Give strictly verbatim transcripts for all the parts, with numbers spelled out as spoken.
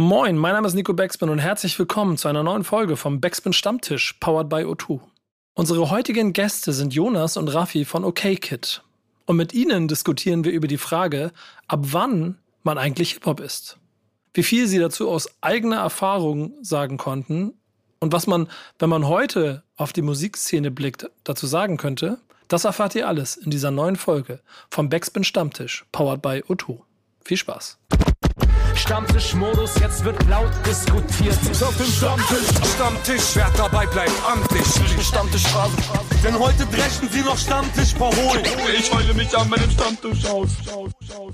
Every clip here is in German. Moin, mein Name ist Nico Backspin und herzlich willkommen zu einer neuen Folge vom Backspin-Stammtisch, powered by O zwei. Unsere heutigen Gäste sind Jonas und Raffi von OK Kid. Und mit ihnen diskutieren wir über die Frage, ab wann man eigentlich Hip-Hop ist. Wie viel sie dazu aus eigener Erfahrung sagen konnten und was man, wenn man heute auf die Musikszene blickt, dazu sagen könnte, das erfahrt ihr alles in dieser neuen Folge vom Backspin-Stammtisch, powered by O zwei. Viel Spaß. Stammtischmodus, jetzt wird laut diskutiert. Ist auf dem Stammtisch, Stammtisch, wer dabei bleibt, amtlich. Stammtischphase, denn heute brechen sie noch Stammtisch verholen. Ich heule mich an meinem Stammtisch aus.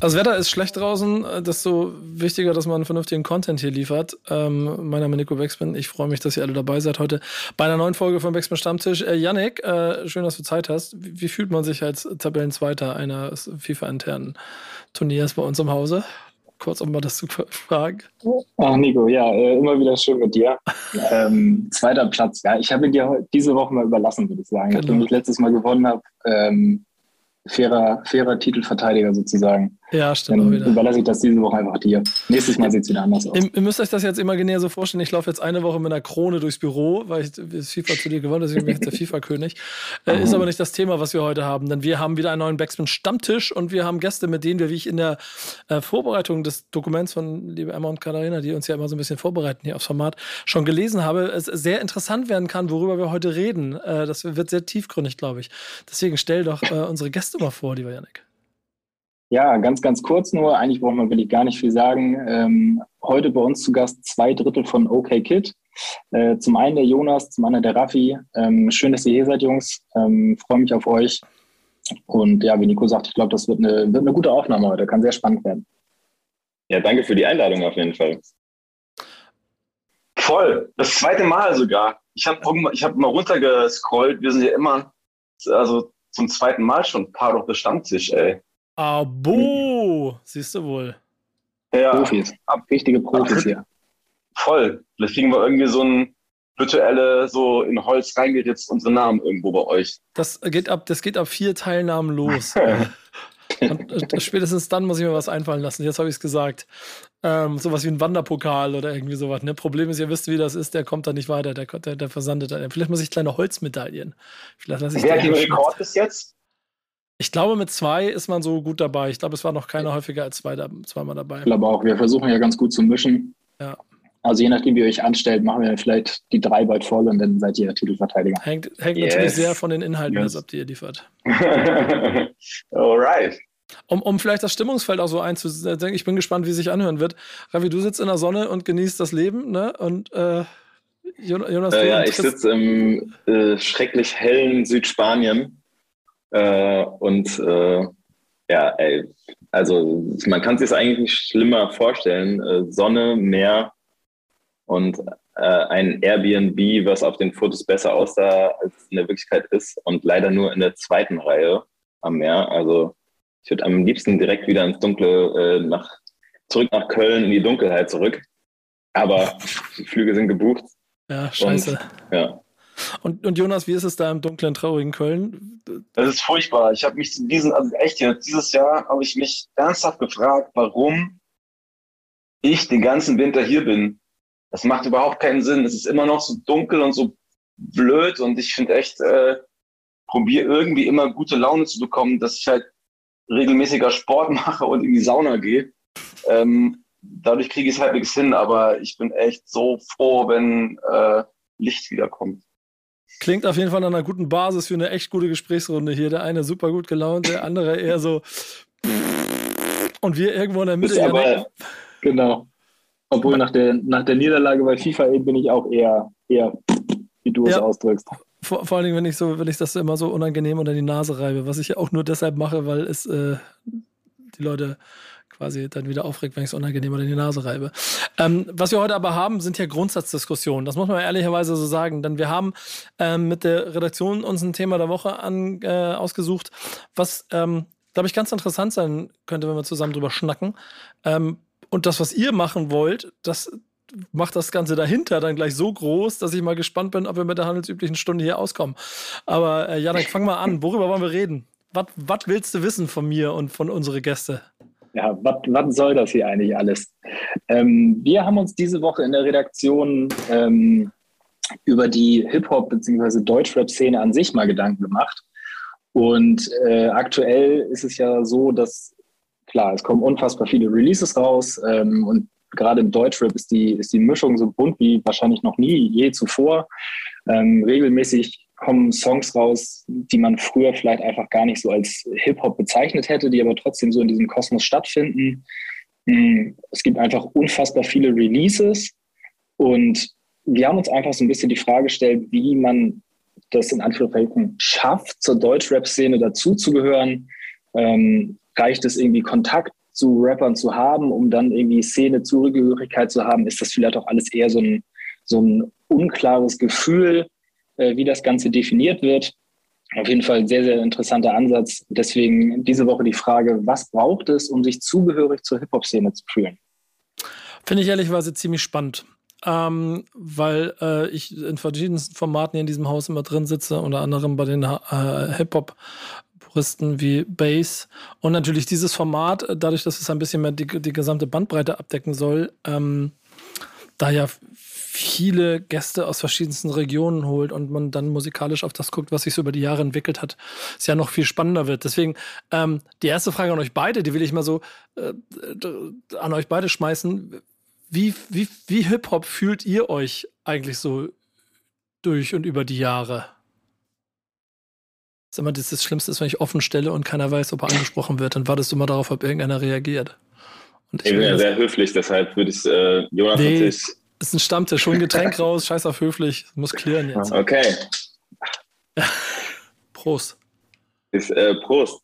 Das Wetter ist schlecht draußen, desto wichtiger, dass man einen vernünftigen Content hier liefert. Ähm, mein Name ist Nico Backspin, ich freue mich, dass ihr alle dabei seid heute bei einer neuen Folge von Backspin Stammtisch. Äh, Jannik, äh, schön, dass du Zeit hast. Wie, wie fühlt man sich als Tabellenzweiter eines FIFA-internen Turniers bei uns im Hause? Kurz, um mal das zu fragen. Ach, Nico, ja, immer wieder schön mit dir. ähm, zweiter Platz, ja. Ich habe dir diese Woche mal überlassen, würde ich sagen. Genau. Nachdem ich letztes Mal gewonnen habe, ähm, fairer, fairer Titelverteidiger sozusagen. Ja, stimmt. Dann auch wieder. Überlasse ich das diese Woche einfach dir. Nächstes Mal sieht es wieder anders aus. Ihr müsst euch das jetzt imaginär so vorstellen. Ich laufe jetzt eine Woche mit einer Krone durchs Büro, weil ich das FIFA zu dir gewonnen habe, deswegen bin ich jetzt der FIFA-König. Äh, ist aber nicht das Thema, was wir heute haben, denn wir haben wieder einen neuen Backspin-Stammtisch und wir haben Gäste, mit denen wir, wie ich in der äh, Vorbereitung des Dokuments von liebe Emma und Katharina, die uns ja immer so ein bisschen vorbereiten hier aufs Format, schon gelesen habe, es sehr interessant werden kann, worüber wir heute reden. Äh, das wird sehr tiefgründig, glaube ich. Deswegen stell doch äh, unsere Gäste mal vor, lieber Jannik. Ja, ganz, ganz kurz nur. Eigentlich braucht man wirklich gar nicht viel sagen. Ähm, heute bei uns zu Gast zwei Drittel von OK Kid. Äh, zum einen der Jonas, zum anderen der Raffi. Ähm, schön, dass ihr hier seid, Jungs. Ähm, freue mich auf euch. Und ja, wie Nico sagt, ich glaube, das wird eine, wird eine gute Aufnahme heute. Kann sehr spannend werden. Ja, danke für die Einladung auf jeden Fall. Voll. Das zweite Mal sogar. Ich habe ich hab mal runtergescrollt. Wir sind ja immer, also zum zweiten Mal schon, Paddle Records Stammtisch, ey. Abo, siehst du wohl. Ja, Profis. Richtige Profis hier. Voll. Vielleicht kriegen wir irgendwie so ein virtuelle, so in Holz reingeritzt, unsere Namen irgendwo bei euch. Das geht ab, das geht ab vier Teilnahmen los. Und spätestens dann muss ich mir was einfallen lassen. Jetzt habe ich es gesagt. Ähm, sowas wie ein Wanderpokal oder irgendwie sowas. Ne? Problem ist, ihr wisst, wie das ist, der kommt da nicht weiter, der, der, der versandet da. Vielleicht muss ich kleine Holzmedaillen. Vielleicht lasse ich Wer hat den Rekord bis jetzt? Ich glaube, mit zwei ist man so gut dabei. Ich glaube, es war noch keiner häufiger als zwei, zweimal dabei. Ich glaube auch, wir versuchen ja ganz gut zu mischen. Ja. Also je nachdem, wie ihr euch anstellt, machen wir vielleicht die drei bald voll und dann seid ihr Titelverteidiger. Hängt, hängt yes. natürlich sehr von den Inhalten yes. ab, die ihr liefert. Alright. Um, um vielleicht das Stimmungsfeld auch so einzudenken, ich bin gespannt, wie es sich anhören wird. Raffi, du sitzt in der Sonne und genießt das Leben, ne? Und äh, Jonas, äh, ja, ich sitze im äh, schrecklich hellen Südspanien. Äh, und äh, ja, ey, also man kann es sich eigentlich nicht schlimmer vorstellen. Äh, Sonne, Meer und äh, ein Airbnb, was auf den Fotos besser aussah, als es in der Wirklichkeit ist und leider nur in der zweiten Reihe am Meer. Also ich würde am liebsten direkt wieder ins Dunkle, äh, nach, zurück nach Köln in die Dunkelheit zurück. Aber die Flüge sind gebucht. Ja, scheiße. Und, ja. Und, und Jonas, wie ist es da im dunklen, traurigen Köln? Das ist furchtbar. Ich habe mich zu diesen, also echt jetzt, dieses Jahr habe ich mich ernsthaft gefragt, warum ich den ganzen Winter hier bin. Das macht überhaupt keinen Sinn. Es ist immer noch so dunkel und so blöd und ich finde echt, äh, probiere irgendwie immer gute Laune zu bekommen, dass ich halt regelmäßiger Sport mache und in die Sauna gehe. Ähm, dadurch kriege ich es halbwegs hin, aber ich bin echt so froh, wenn äh, Licht wiederkommt. Klingt auf jeden Fall nach einer guten Basis für eine echt gute Gesprächsrunde hier. Der eine super gut gelaunt, der andere eher so und wir irgendwo in der Mitte. Aber, genau. Obwohl nach der, nach der Niederlage bei FIFA eben bin ich auch eher, eher wie du ja. es ausdrückst. Vor, vor allen Dingen, wenn ich, so, wenn ich das immer so unangenehm unter die Nase reibe, was ich ja auch nur deshalb mache, weil es äh, die Leute quasi dann wieder aufregt, wenn ich es unangenehm oder in die Nase reibe. Ähm, was wir heute aber haben, sind ja Grundsatzdiskussionen. Das muss man ehrlicherweise so sagen, denn wir haben ähm, mit der Redaktion uns ein Thema der Woche an, äh, ausgesucht, was, ähm, glaube ich, ganz interessant sein könnte, wenn wir zusammen drüber schnacken. Ähm, und das, was ihr machen wollt, das macht das Ganze dahinter dann gleich so groß, dass ich mal gespannt bin, ob wir mit der handelsüblichen Stunde hier auskommen. Aber äh, Janik, fang mal an. Worüber wollen wir reden? Was willst du wissen von mir und von unseren Gästen? ja, was soll das hier eigentlich alles? Ähm, wir haben uns diese Woche in der Redaktion ähm, über die Hip-Hop- bzw. Deutschrap-Szene an sich mal Gedanken gemacht. Und äh, aktuell ist es ja so, dass, klar, es kommen unfassbar viele Releases raus ähm, und gerade im Deutschrap ist die, ist die Mischung so bunt wie wahrscheinlich noch nie je zuvor. Ähm, regelmäßig kommen Songs raus, die man früher vielleicht einfach gar nicht so als Hip-Hop bezeichnet hätte, die aber trotzdem so in diesem Kosmos stattfinden. Es gibt einfach unfassbar viele Releases und wir haben uns einfach so ein bisschen die Frage gestellt, wie man das in Anführungszeichen schafft, zur Deutschrap-Szene dazuzugehören. Ähm, reicht es irgendwie Kontakt zu Rappern zu haben, um dann irgendwie Szene-Zugehörigkeit zu haben? Ist das vielleicht auch alles eher so ein, so ein unklares Gefühl, äh, wie das Ganze definiert wird? Auf jeden Fall ein sehr, sehr interessanter Ansatz. Deswegen diese Woche die Frage, was braucht es, um sich zugehörig zur Hip-Hop-Szene zu fühlen? Finde ich ehrlichweise ziemlich spannend. Ähm, weil äh, ich in verschiedensten Formaten hier in diesem Haus immer drin sitze, unter anderem bei den äh, Hip-Hop-Puristen wie Bass. Und natürlich dieses Format, dadurch, dass es ein bisschen mehr die, die gesamte Bandbreite abdecken soll, ähm, da ja viele Gäste aus verschiedensten Regionen holt und man dann musikalisch auf das guckt, was sich so über die Jahre entwickelt hat, es ja noch viel spannender wird. Deswegen ähm, die erste Frage an euch beide, die will ich mal so äh, an euch beide schmeißen. Wie, wie, wie Hip-Hop fühlt ihr euch eigentlich so durch und über die Jahre? Das ist immer das, das Schlimmste, ist, wenn ich offen stelle und keiner weiß, ob er angesprochen wird. Dann wartest du mal darauf, ob irgendeiner reagiert. Und ich, ich bin ja sehr höflich, deshalb würde ich äh, Jonas nee, natürlich... ist ein Stammtisch, hol ein Getränk raus, scheiß auf höflich, muss klären jetzt. Okay. Prost. Ist, äh, Prost.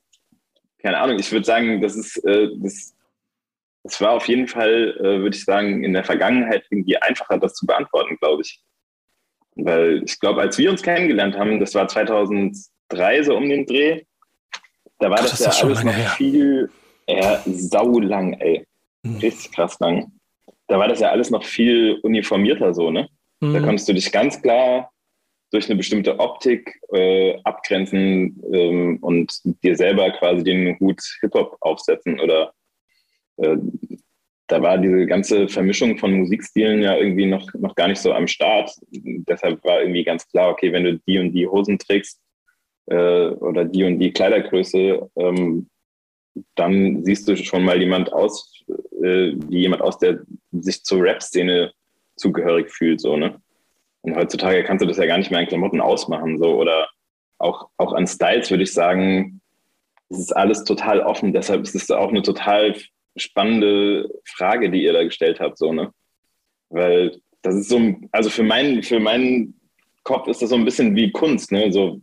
Keine Ahnung, ich würde sagen, das ist... Äh, das Es war auf jeden Fall, äh, würde ich sagen, in der Vergangenheit irgendwie einfacher, das zu beantworten, glaube ich. Weil ich glaube, als wir uns kennengelernt haben, das war zweitausenddrei so um den Dreh, da war Gott, das, das ja schon alles noch her. viel, ja, saulang, ey. Mhm. Richtig krass lang. Da war das ja alles noch viel uniformierter so, ne? Mhm. Da konntest du dich ganz klar durch eine bestimmte Optik äh, abgrenzen ähm, und dir selber quasi den Hut Hip-Hop aufsetzen oder da war diese ganze Vermischung von Musikstilen ja irgendwie noch, noch gar nicht so am Start. Deshalb war irgendwie ganz klar, okay, wenn du die und die Hosen trägst äh, oder die und die Kleidergröße, ähm, dann siehst du schon mal jemand aus, äh, wie jemand aus, der sich zur Rap-Szene zugehörig fühlt. So, ne? Und heutzutage kannst du das ja gar nicht mehr an Klamotten ausmachen. So, oder auch, auch an Styles würde ich sagen, es ist alles total offen. Deshalb ist es auch eine total... spannende Frage, die ihr da gestellt habt, so, ne? Weil das ist so, also für meinen, für meinen Kopf ist das so ein bisschen wie Kunst, ne? So,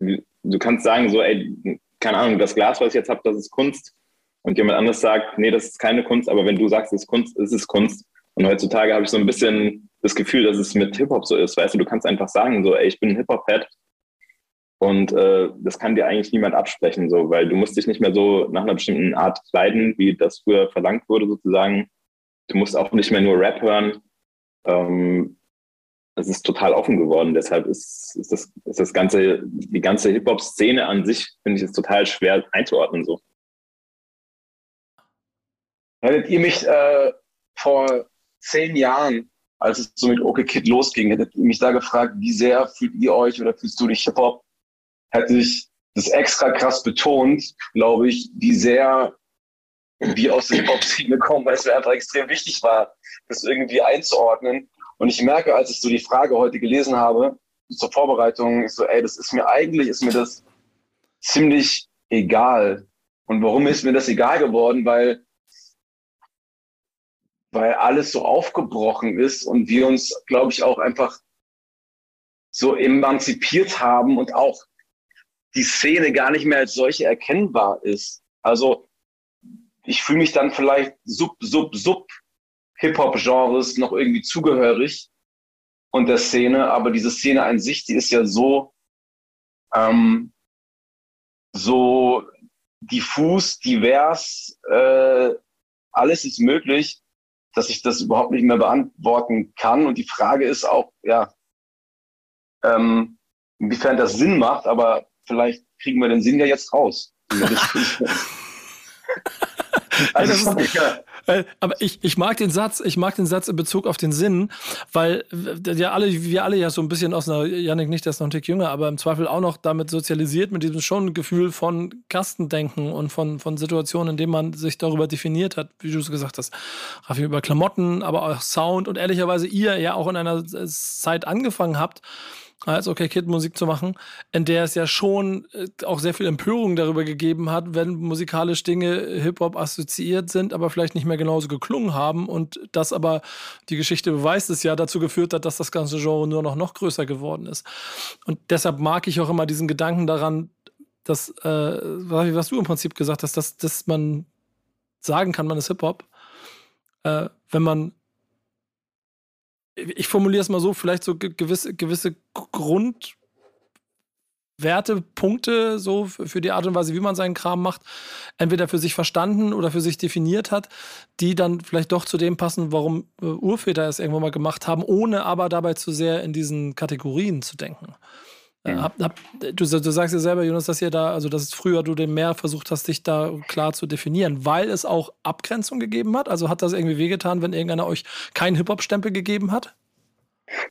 du kannst sagen, so, ey, keine Ahnung, das Glas, was ich jetzt habe, das ist Kunst. Und jemand anderes sagt, nee, das ist keine Kunst, aber wenn du sagst, es ist Kunst, ist es Kunst. Und heutzutage habe ich so ein bisschen das Gefühl, dass es mit Hip-Hop so ist. Weißt du, du kannst einfach sagen, so, ey, ich bin ein Hip-Hop-Head. Und äh, das kann dir eigentlich niemand absprechen, so, weil du musst dich nicht mehr so nach einer bestimmten Art kleiden, wie das früher verlangt wurde sozusagen. Du musst auch nicht mehr nur Rap hören. Ähm, das ist total offen geworden. Deshalb ist, ist, das, ist das ganze, die ganze Hip-Hop-Szene an sich, finde ich, ist total schwer einzuordnen. So. Hättet ihr mich äh, vor zehn Jahren, als es so mit OK Kid losging, hättet ihr mich da gefragt, wie sehr fühlt ihr euch oder fühlst du dich Hip-Hop? Hätte ich das extra krass betont, glaube ich, wie sehr wir aus der Hip-Hop-Szene kommen, weil es mir einfach extrem wichtig war, das irgendwie einzuordnen. Und ich merke, als ich so die Frage heute gelesen habe, zur Vorbereitung, ich so, ey, das ist mir eigentlich, ist mir das ziemlich egal. Und warum ist mir das egal geworden? Weil, weil alles so aufgebrochen ist und wir uns, glaube ich, auch einfach so emanzipiert haben und auch die Szene gar nicht mehr als solche erkennbar ist. Also ich fühle mich dann vielleicht sub, sub, sub Hip-Hop-Genres noch irgendwie zugehörig und der Szene, aber diese Szene an sich, die ist ja so ähm, so diffus, divers, äh, alles ist möglich, dass ich das überhaupt nicht mehr beantworten kann. Und die Frage ist auch, ja, ähm, inwiefern das Sinn macht, aber vielleicht kriegen wir den Sinn ja jetzt raus. Also das ist, äh, aber ich, ich mag den Satz, ich mag den Satz in Bezug auf den Sinn, weil wir alle, wir alle ja so ein bisschen aus einer, Jannik nicht, der ist noch ein Tick jünger, aber im Zweifel auch noch damit sozialisiert, mit diesem schon Gefühl von Kastendenken und von, von Situationen, in denen man sich darüber definiert hat, wie du es gesagt hast, Raffi, über Klamotten, aber auch Sound und ehrlicherweise ihr ja auch in einer Zeit angefangen habt, als OK Kid Musik zu machen, in der es ja schon auch sehr viel Empörung darüber gegeben hat, wenn musikalisch Dinge Hip-Hop assoziiert sind, aber vielleicht nicht mehr genauso geklungen haben und das aber, die Geschichte beweist es ja, dazu geführt hat, dass das ganze Genre nur noch, noch größer geworden ist. Und deshalb mag ich auch immer diesen Gedanken daran, dass, äh, was du im Prinzip gesagt hast, dass, dass man sagen kann, man ist Hip-Hop, äh, wenn man, ich formuliere es mal so, vielleicht so gewisse, gewisse Grundwerte, Punkte so für die Art und Weise, wie man seinen Kram macht, entweder für sich verstanden oder für sich definiert hat, die dann vielleicht doch zu dem passen, warum Urväter es irgendwann mal gemacht haben, ohne aber dabei zu sehr in diesen Kategorien zu denken. Mhm. Hab, hab, du, du sagst ja selber, Jonas, dass ihr da, also dass früher du den mehr versucht hast, dich da klar zu definieren, weil es auch Abgrenzung gegeben hat. Also hat das irgendwie wehgetan, wenn irgendeiner euch keinen Hip-Hop-Stempel gegeben hat?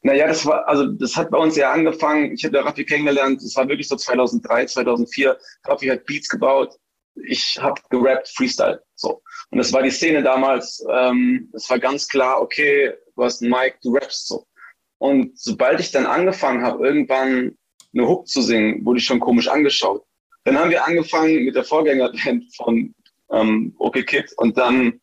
Naja, das war, also das hat bei uns ja angefangen. Ich habe da Raffi kennengelernt, das war wirklich so zweitausenddrei, zweitausendvier. Raffi hat Beats gebaut, ich habe gerappt, Freestyle. So. Und das war die Szene damals. Ähm, das war ganz klar, okay, du hast einen Mic, du rappst so. Und sobald ich dann angefangen habe, irgendwann eine Hook zu singen, wurde ich schon komisch angeschaut. Dann haben wir angefangen mit der Vorgängerband von ähm, OK Kid und dann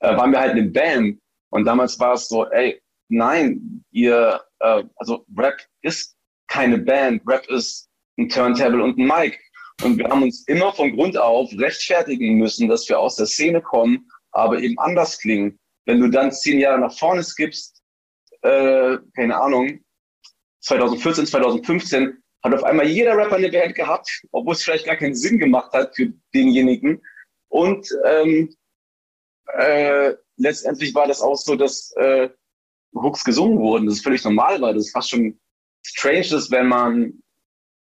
äh, waren wir halt eine Band und damals war es so, ey, nein, ihr, äh, also Rap ist keine Band, Rap ist ein Turntable und ein Mic und wir haben uns immer von Grund auf rechtfertigen müssen, dass wir aus der Szene kommen, aber eben anders klingen. Wenn du dann zehn Jahre nach vorne skippst, äh, keine Ahnung, zweitausendvierzehn, zweitausendfünfzehn hat auf einmal jeder Rapper eine Band gehabt, obwohl es vielleicht gar keinen Sinn gemacht hat für denjenigen. Und ähm, äh, letztendlich war das auch so, dass äh, Hooks gesungen wurden. Das ist völlig normal, weil das fast schon strange ist, wenn man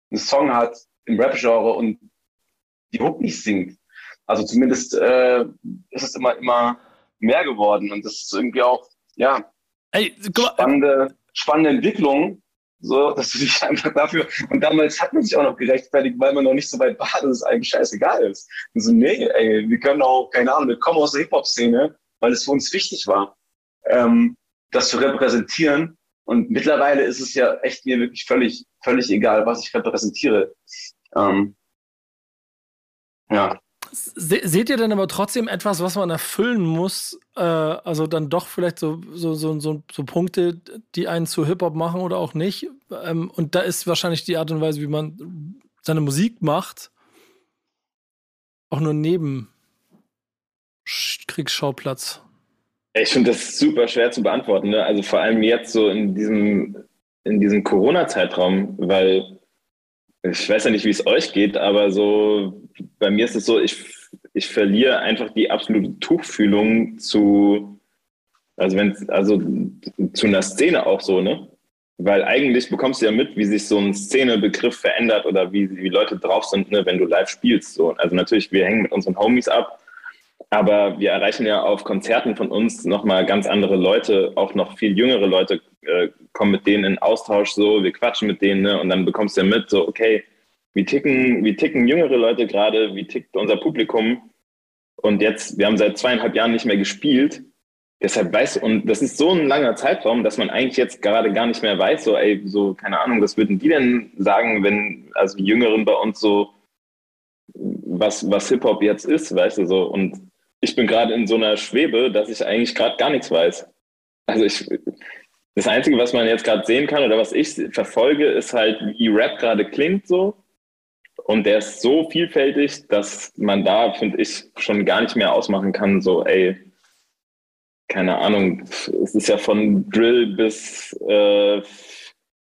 einen Song hat im Rap-Genre und die Hook nicht singt. Also zumindest äh, ist es immer, immer mehr geworden. Und das ist irgendwie auch, ja, hey, spannende, spannende Entwicklung. So, dass du dich einfach dafür, und damals hat man sich auch noch gerechtfertigt, weil man noch nicht so weit war, dass es einem scheißegal ist. Und so, nee, ey, wir können auch, keine Ahnung, wir kommen aus der Hip-Hop-Szene, weil es für uns wichtig war, ähm, das zu repräsentieren. Und mittlerweile ist es ja echt mir wirklich völlig, völlig egal, was ich repräsentiere. Ähm, ja. Seht ihr denn aber trotzdem etwas, was man erfüllen muss? Äh, also dann doch vielleicht so, so, so, so, so Punkte, die einen zu Hip-Hop machen oder auch nicht. Ähm, und da ist wahrscheinlich die Art und Weise, wie man seine Musik macht, auch nur neben Kriegsschauplatz. Ich finde das super schwer zu beantworten, ne? Also vor allem jetzt so in diesem, in diesem Corona-Zeitraum, weil ich weiß ja nicht, wie es euch geht, aber so bei mir ist es so, ich, ich verliere einfach die absolute Tuchfühlung zu, also wenn, also zu einer Szene auch so, ne? Weil eigentlich bekommst du ja mit, wie sich so ein Szenebegriff verändert oder wie, wie Leute drauf sind, ne, wenn du live spielst. So. Also natürlich, wir hängen mit unseren Homies ab, aber wir erreichen ja auf Konzerten von uns nochmal ganz andere Leute, auch noch viel jüngere Leute, äh, kommen mit denen in Austausch, so, wir quatschen mit denen, ne, und dann bekommst du ja mit, so, okay, wie ticken, wie ticken jüngere Leute gerade, wie tickt unser Publikum? Und jetzt, wir haben seit zweieinhalb Jahren nicht mehr gespielt, deshalb weiß, und das ist so ein langer Zeitraum, dass man eigentlich jetzt gerade gar nicht mehr weiß, so, ey, so, keine Ahnung, was würden die denn sagen, wenn, also die Jüngeren bei uns so, was, was Hip-Hop jetzt ist, weißt du, so, und ich bin gerade in so einer Schwebe, dass ich eigentlich gerade gar nichts weiß. Also ich, das Einzige, was man jetzt gerade sehen kann oder was ich verfolge, ist halt, wie Rap gerade klingt so. Und der ist so vielfältig, dass man da, finde ich, schon gar nicht mehr ausmachen kann, so ey, keine Ahnung, es ist ja von Drill bis äh,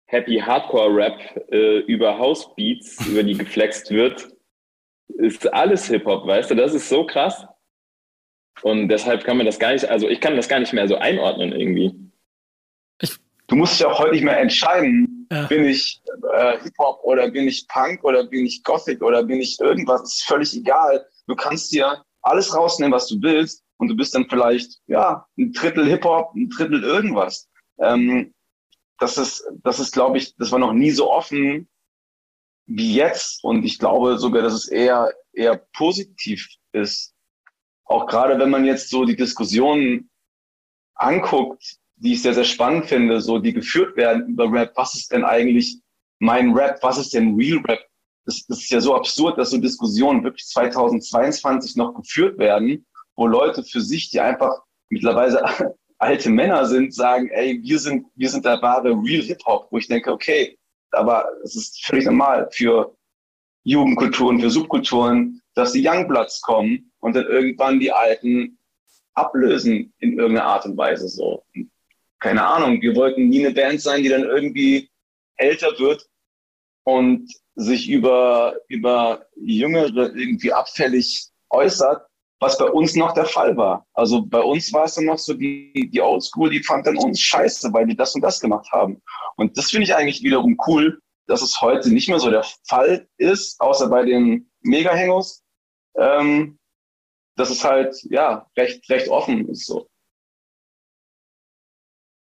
Happy Hardcore Rap äh, über House Beats, über die geflext wird, ist alles Hip-Hop, weißt du, das ist so krass. Und deshalb kann man das gar nicht, also ich kann das gar nicht mehr so einordnen irgendwie. Ich, du musst dich auch heute nicht mehr entscheiden, ja. Bin ich äh, Hip-Hop oder bin ich Punk oder bin ich Gothic oder bin ich irgendwas, ist völlig egal. Du kannst dir alles rausnehmen, was du willst, und du bist dann vielleicht, ja, ein Drittel Hip-Hop, ein Drittel irgendwas. Ähm, das ist, das ist, glaube ich, das war noch nie so offen wie jetzt. Und ich glaube sogar, dass es eher, eher positiv ist. Auch gerade wenn man jetzt so die Diskussionen anguckt, die ich sehr, sehr spannend finde, so die geführt werden über Rap. Was ist denn eigentlich mein Rap? Was ist denn Real Rap? Das, das ist ja so absurd, dass so Diskussionen wirklich zweitausendzweiundzwanzig noch geführt werden, wo Leute für sich, die einfach mittlerweile alte Männer sind, sagen, ey, wir sind, wir sind der wahre Real Hip-Hop, wo ich denke, okay, aber es ist völlig normal für Jugendkulturen, für Subkulturen, dass die Youngbloods kommen und dann irgendwann die Alten ablösen in irgendeiner Art und Weise, so. Keine Ahnung, wir wollten nie eine Band sein, die dann irgendwie älter wird und sich über, über Jüngere irgendwie abfällig äußert, was bei uns noch der Fall war. Also bei uns war es dann noch so, die, die Oldschool, die fand dann uns scheiße, weil die das und das gemacht haben. Und das finde ich eigentlich wiederum cool, dass es heute nicht mehr so der Fall ist, außer bei den Mega-Hängos, ähm, dass es halt, ja, recht, recht offen ist, so.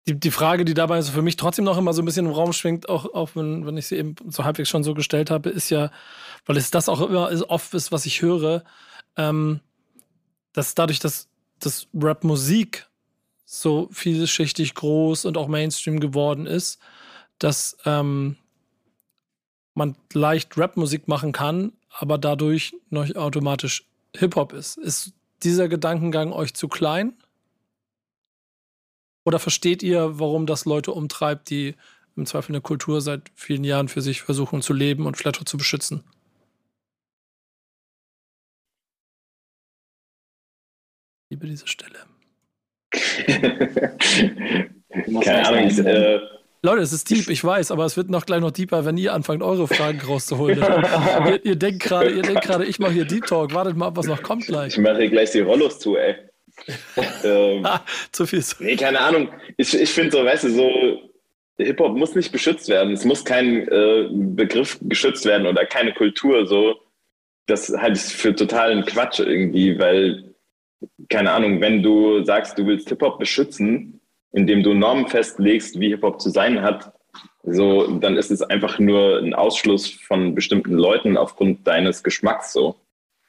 Die, die Frage, die dabei so für mich trotzdem noch immer so ein bisschen im Raum schwingt, auch, auch wenn, wenn ich sie eben so halbwegs schon so gestellt habe, ist ja, weil es das auch immer oft ist, was ich höre, ähm, dass dadurch, dass, dass Rap-Musik so vielschichtig groß und auch Mainstream geworden ist, dass ähm, man leicht Rap-Musik machen kann, aber dadurch noch automatisch Hip-Hop ist. Ist dieser Gedankengang euch zu klein? Oder versteht ihr, warum das Leute umtreibt, die im Zweifel eine Kultur seit vielen Jahren für sich versuchen zu leben und vielleicht auch zu beschützen? Ich liebe diese Stille. Keine Ahnung. Äh, Leute, es ist deep, ich weiß, aber es wird noch gleich noch deeper, wenn ihr anfangt, eure Fragen rauszuholen. ihr, ihr denkt gerade, ihr denkt gerade, ich mache hier Deep Talk. Wartet mal ab, was noch kommt gleich. Ich mache hier gleich die Rollos zu, ey. ähm, zu viel. Nee, keine Ahnung. Ich, ich finde so, weißt du, so Hip-Hop muss nicht beschützt werden. Es muss kein äh, Begriff geschützt werden oder keine Kultur. So, das halte ich für totalen Quatsch irgendwie, weil, keine Ahnung, wenn du sagst, du willst Hip-Hop beschützen, indem du Normen festlegst, wie Hip-Hop zu sein hat, so, dann ist es einfach nur ein Ausschluss von bestimmten Leuten aufgrund deines Geschmacks, so.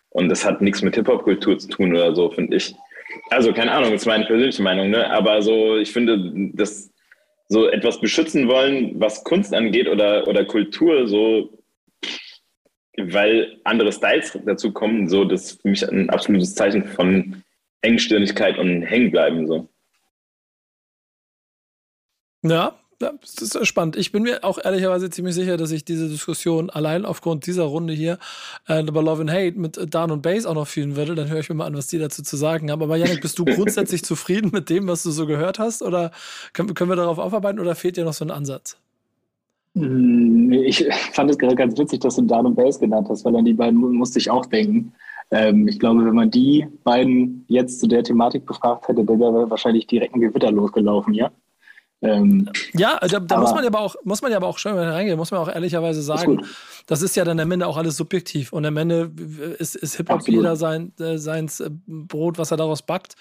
Und das hat nichts mit Hip-Hop-Kultur zu tun oder so, finde ich. Also, keine Ahnung, das ist meine persönliche Meinung, ne? Aber so, ich finde, dass so etwas beschützen wollen, was Kunst angeht oder, oder Kultur, so, weil andere Styles dazu kommen, so, das ist für mich ein absolutes Zeichen von Engstirnigkeit und Hängenbleiben, so. Ja, das ist spannend. Ich bin mir auch ehrlicherweise ziemlich sicher, dass ich diese Diskussion allein aufgrund dieser Runde hier äh, über Love and Hate mit Dan und Bass auch noch führen würde. Dann höre ich mir mal an, was die dazu zu sagen haben. Aber Jannik, bist du grundsätzlich zufrieden mit dem, was du so gehört hast? Oder können, können wir darauf aufarbeiten oder fehlt dir noch so ein Ansatz? Ich fand es gerade ganz witzig, dass du Dan und Bass genannt hast, weil an die beiden musste ich auch denken. Ähm, ich glaube, wenn man die beiden jetzt zu der Thematik befragt hätte, dann wäre wahrscheinlich direkt ein Gewitter losgelaufen, ja? Ähm, ja, da, da muss man ja aber auch, muss man ja aber auch schon reingehen, muss man auch ehrlicherweise sagen, das ist ja dann am Ende auch alles subjektiv und am Ende ist, ist Hip-Hop jeder sein äh, seins Brot, was er daraus backt,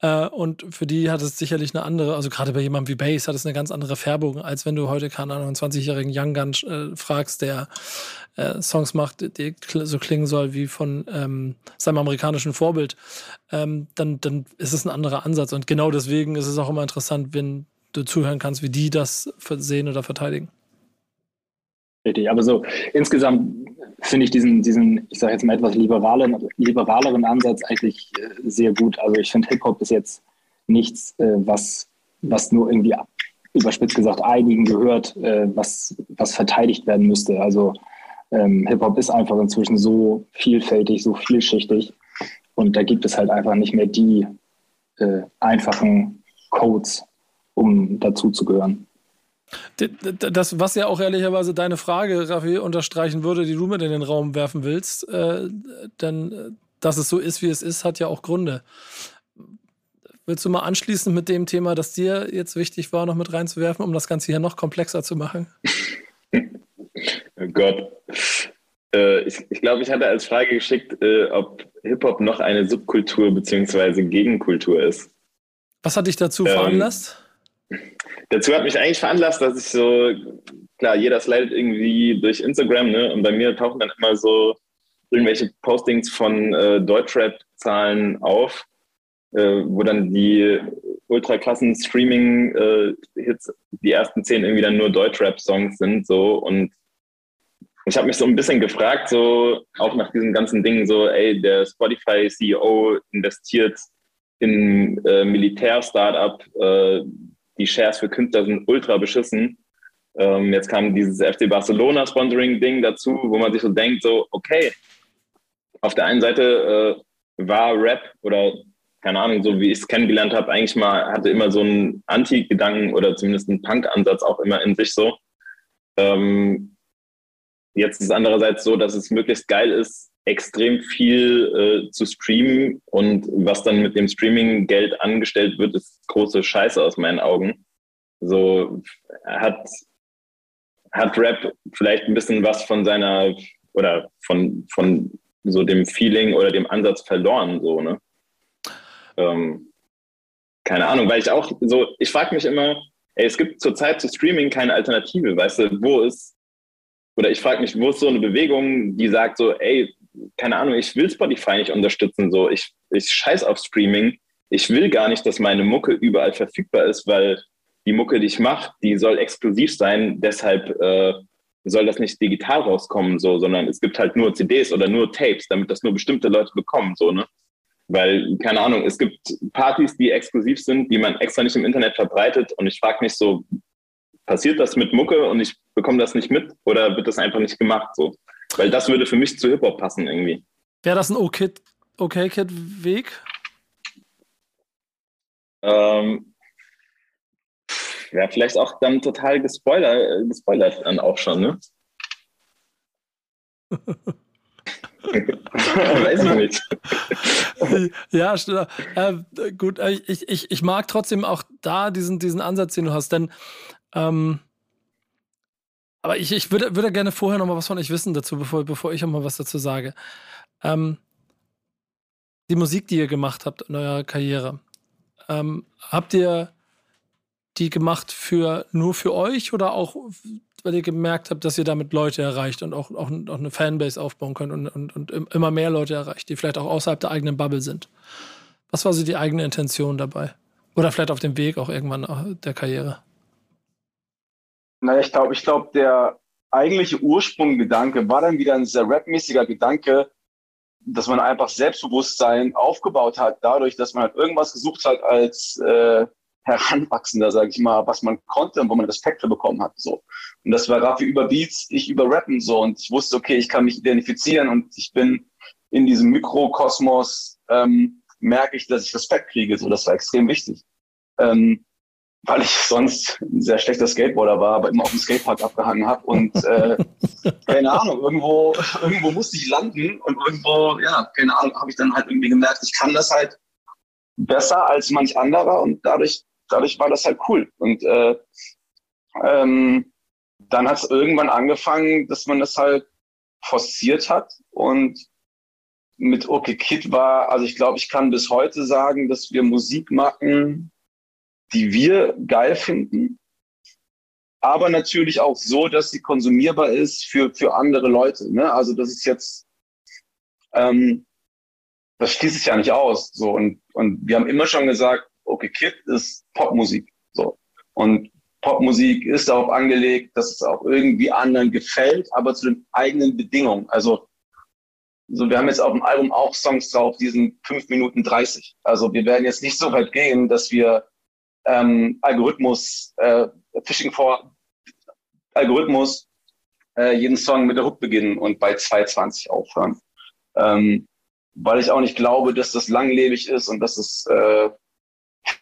äh, und für die hat es sicherlich eine andere, also gerade bei jemandem wie Bass hat es eine ganz andere Färbung, als wenn du heute, keine Ahnung, einen zwanzigjährigen Young Gun äh, fragst, der äh, Songs macht, die so klingen soll wie von ähm, seinem amerikanischen Vorbild, ähm, dann, dann ist es ein anderer Ansatz und genau deswegen ist es auch immer interessant, wenn du zuhören kannst, wie die das sehen oder verteidigen. Richtig, aber so insgesamt finde ich diesen, diesen, ich sage jetzt mal etwas liberalen, liberaleren Ansatz eigentlich äh, sehr gut. Also ich finde, Hip-Hop ist jetzt nichts, äh, was, was nur irgendwie überspitzt gesagt einigen gehört, äh, was, was verteidigt werden müsste. Also ähm, Hip-Hop ist einfach inzwischen so vielfältig, so vielschichtig und da gibt es halt einfach nicht mehr die äh, einfachen Codes, um dazu zu gehören. Das, was ja auch ehrlicherweise deine Frage, Raffi, unterstreichen würde, die du mit in den Raum werfen willst, äh, denn dass es so ist, wie es ist, hat ja auch Gründe. Willst du mal anschließen mit dem Thema, das dir jetzt wichtig war, noch mit reinzuwerfen, um das Ganze hier noch komplexer zu machen? Oh Gott. Äh, ich ich glaube, ich hatte als Frage geschickt, äh, ob Hip-Hop noch eine Subkultur bzw. Gegenkultur ist. Was hat dich dazu ähm, veranlasst? Dazu hat mich eigentlich veranlasst, dass ich so, klar, jeder slidet irgendwie durch Instagram, ne? Und bei mir tauchen dann immer so irgendwelche Postings von äh, Deutschrap-Zahlen auf, äh, wo dann die ultraklassen Streaming-Hits, äh, die ersten zehn irgendwie dann nur Deutschrap-Songs sind, so. Und ich habe mich so ein bisschen gefragt, so auch nach diesen ganzen Dingen, so, ey, der Spotify-C E O investiert in äh, Militär-Startup, äh, die Shares für Künstler sind ultra beschissen. Ähm, jetzt kam dieses F C Barcelona Sponsoring-Ding dazu, wo man sich so denkt, so, okay, auf der einen Seite äh, war Rap oder, keine Ahnung, so wie ich es kennengelernt habe, eigentlich mal, hatte immer so einen Anti-Gedanken oder zumindest einen Punk-Ansatz auch immer in sich so. Ähm, jetzt ist es andererseits so, dass es möglichst geil ist, extrem viel äh, zu streamen, und was dann mit dem Streaming-Geld angestellt wird, ist große Scheiße aus meinen Augen. So hat, hat Rap vielleicht ein bisschen was von seiner oder von, von so dem Feeling oder dem Ansatz verloren, so, ne? Ähm, keine Ahnung, weil ich auch so, ich frage mich immer, ey, es gibt zurzeit zu Streaming keine Alternative, weißt du, wo ist, oder ich frage mich, wo ist so eine Bewegung, die sagt so, ey, keine Ahnung, ich will Spotify nicht unterstützen, so, ich, ich scheiß auf Streaming, ich will gar nicht, dass meine Mucke überall verfügbar ist, weil die Mucke, die ich mache, die soll exklusiv sein, deshalb äh, soll das nicht digital rauskommen, so, sondern es gibt halt nur C Ds oder nur Tapes, damit das nur bestimmte Leute bekommen, so, ne? Weil, keine Ahnung, es gibt Partys, die exklusiv sind, die man extra nicht im Internet verbreitet, und ich frage mich so, passiert das mit Mucke und ich bekomme das nicht mit, oder wird das einfach nicht gemacht, so? Weil das würde für mich zu Hip-Hop passen irgendwie. Wäre das ein OK-Kid-Weg? Ähm, ja, vielleicht auch dann total gespoilert, gespoilert dann auch schon, ne? Weiß ich nicht. Ja, äh, gut, ich, ich, ich mag trotzdem auch da diesen, diesen Ansatz, den du hast, denn ähm, aber ich, ich würde, würde gerne vorher noch mal was von euch wissen dazu, bevor, bevor ich noch mal was dazu sage. Ähm, die Musik, die ihr gemacht habt in eurer Karriere, ähm, habt ihr die gemacht für nur für euch oder auch, weil ihr gemerkt habt, dass ihr damit Leute erreicht und auch, auch, auch eine Fanbase aufbauen könnt und, und, und immer mehr Leute erreicht, die vielleicht auch außerhalb der eigenen Bubble sind? Was war so die eigene Intention dabei? Oder vielleicht auf dem Weg auch irgendwann der Karriere? Naja, ich glaube, ich glaube, der eigentliche Ursprunggedanke war dann wieder ein sehr rapmäßiger Gedanke, dass man einfach Selbstbewusstsein aufgebaut hat, dadurch, dass man halt irgendwas gesucht hat als äh, Heranwachsender, sage ich mal, was man konnte und wo man Respekt für bekommen hat. So. Und das war Raffi über Beats, ich über Rappen, so. Und ich wusste, okay, ich kann mich identifizieren und ich bin in diesem Mikrokosmos, ähm, merke ich, dass ich Respekt kriege. So, das war extrem wichtig. Ähm, weil ich sonst ein sehr schlechter Skateboarder war, aber immer auf dem Skatepark abgehangen habe und äh, keine Ahnung, irgendwo, irgendwo musste ich landen und irgendwo, ja, keine Ahnung, habe ich dann halt irgendwie gemerkt, ich kann das halt besser als manch anderer, und dadurch, dadurch war das halt cool. Und äh, ähm, dann hat es irgendwann angefangen, dass man das halt forciert hat, und mit OK Kid war, also ich glaube, ich kann bis heute sagen, dass wir Musik machen, die wir geil finden, aber natürlich auch so, dass sie konsumierbar ist für, für andere Leute, ne? Also das ist jetzt, ähm, das schließt es ja nicht aus, so, und, und wir haben immer schon gesagt, OK Kid ist Popmusik, so, und Popmusik ist darauf angelegt, dass es auch irgendwie anderen gefällt, aber zu den eigenen Bedingungen, also so, wir haben jetzt auf dem Album auch Songs drauf, die sind fünf Minuten dreißig, also wir werden jetzt nicht so weit gehen, dass wir Ähm, Algorithmus, äh, Fishing for Algorithmus, äh, jeden Song mit der Hook beginnen und bei zwei zwanzig aufhören. Ähm, weil ich auch nicht glaube, dass das langlebig ist und dass es äh,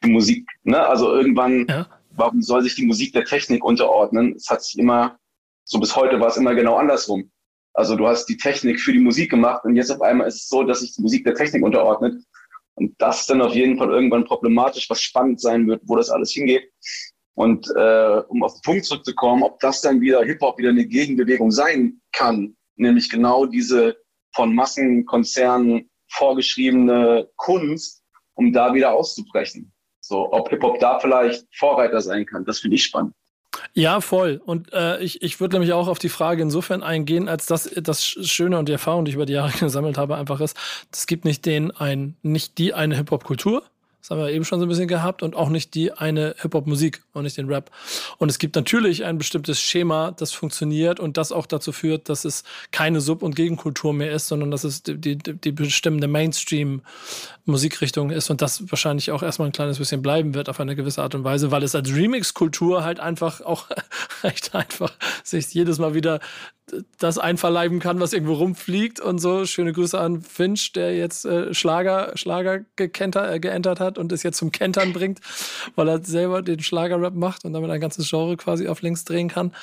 die Musik, ne? Also irgendwann, ja. Warum soll sich die Musik der Technik unterordnen? Es hat sich immer, so bis heute war es immer genau andersrum. Also du hast die Technik für die Musik gemacht und jetzt auf einmal ist es so, dass sich die Musik der Technik unterordnet. Und das ist dann auf jeden Fall irgendwann problematisch, was spannend sein wird, wo das alles hingeht. Und äh, um auf den Punkt zurückzukommen, ob das dann wieder Hip-Hop wieder eine Gegenbewegung sein kann, nämlich genau diese von Massenkonzernen vorgeschriebene Kunst, um da wieder auszubrechen. So, ob Hip-Hop da vielleicht Vorreiter sein kann, das finde ich spannend. Ja, voll. Und äh, ich, ich würde nämlich auch auf die Frage insofern eingehen, als dass das Schöne und die Erfahrung, die ich über die Jahre gesammelt habe, einfach ist, es gibt nicht den ein, nicht die eine Hip-Hop-Kultur, das haben wir eben schon so ein bisschen gehabt, und auch nicht die eine Hip-Hop-Musik und nicht den Rap. Und es gibt natürlich ein bestimmtes Schema, das funktioniert und das auch dazu führt, dass es keine Sub- und Gegenkultur mehr ist, sondern dass es die, die, die bestimmende Mainstream-Musikrichtung ist und das wahrscheinlich auch erstmal ein kleines bisschen bleiben wird auf eine gewisse Art und Weise, weil es als Remix-Kultur halt einfach auch recht einfach sich jedes Mal wieder das einverleiben kann, was irgendwo rumfliegt und so. Schöne Grüße an Finch, der jetzt äh, Schlager, Schlager gekenter, äh, geentert hat und es jetzt zum Kentern bringt, weil er selber den Schlager-Rap macht und damit ein ganzes Genre quasi auf links drehen kann.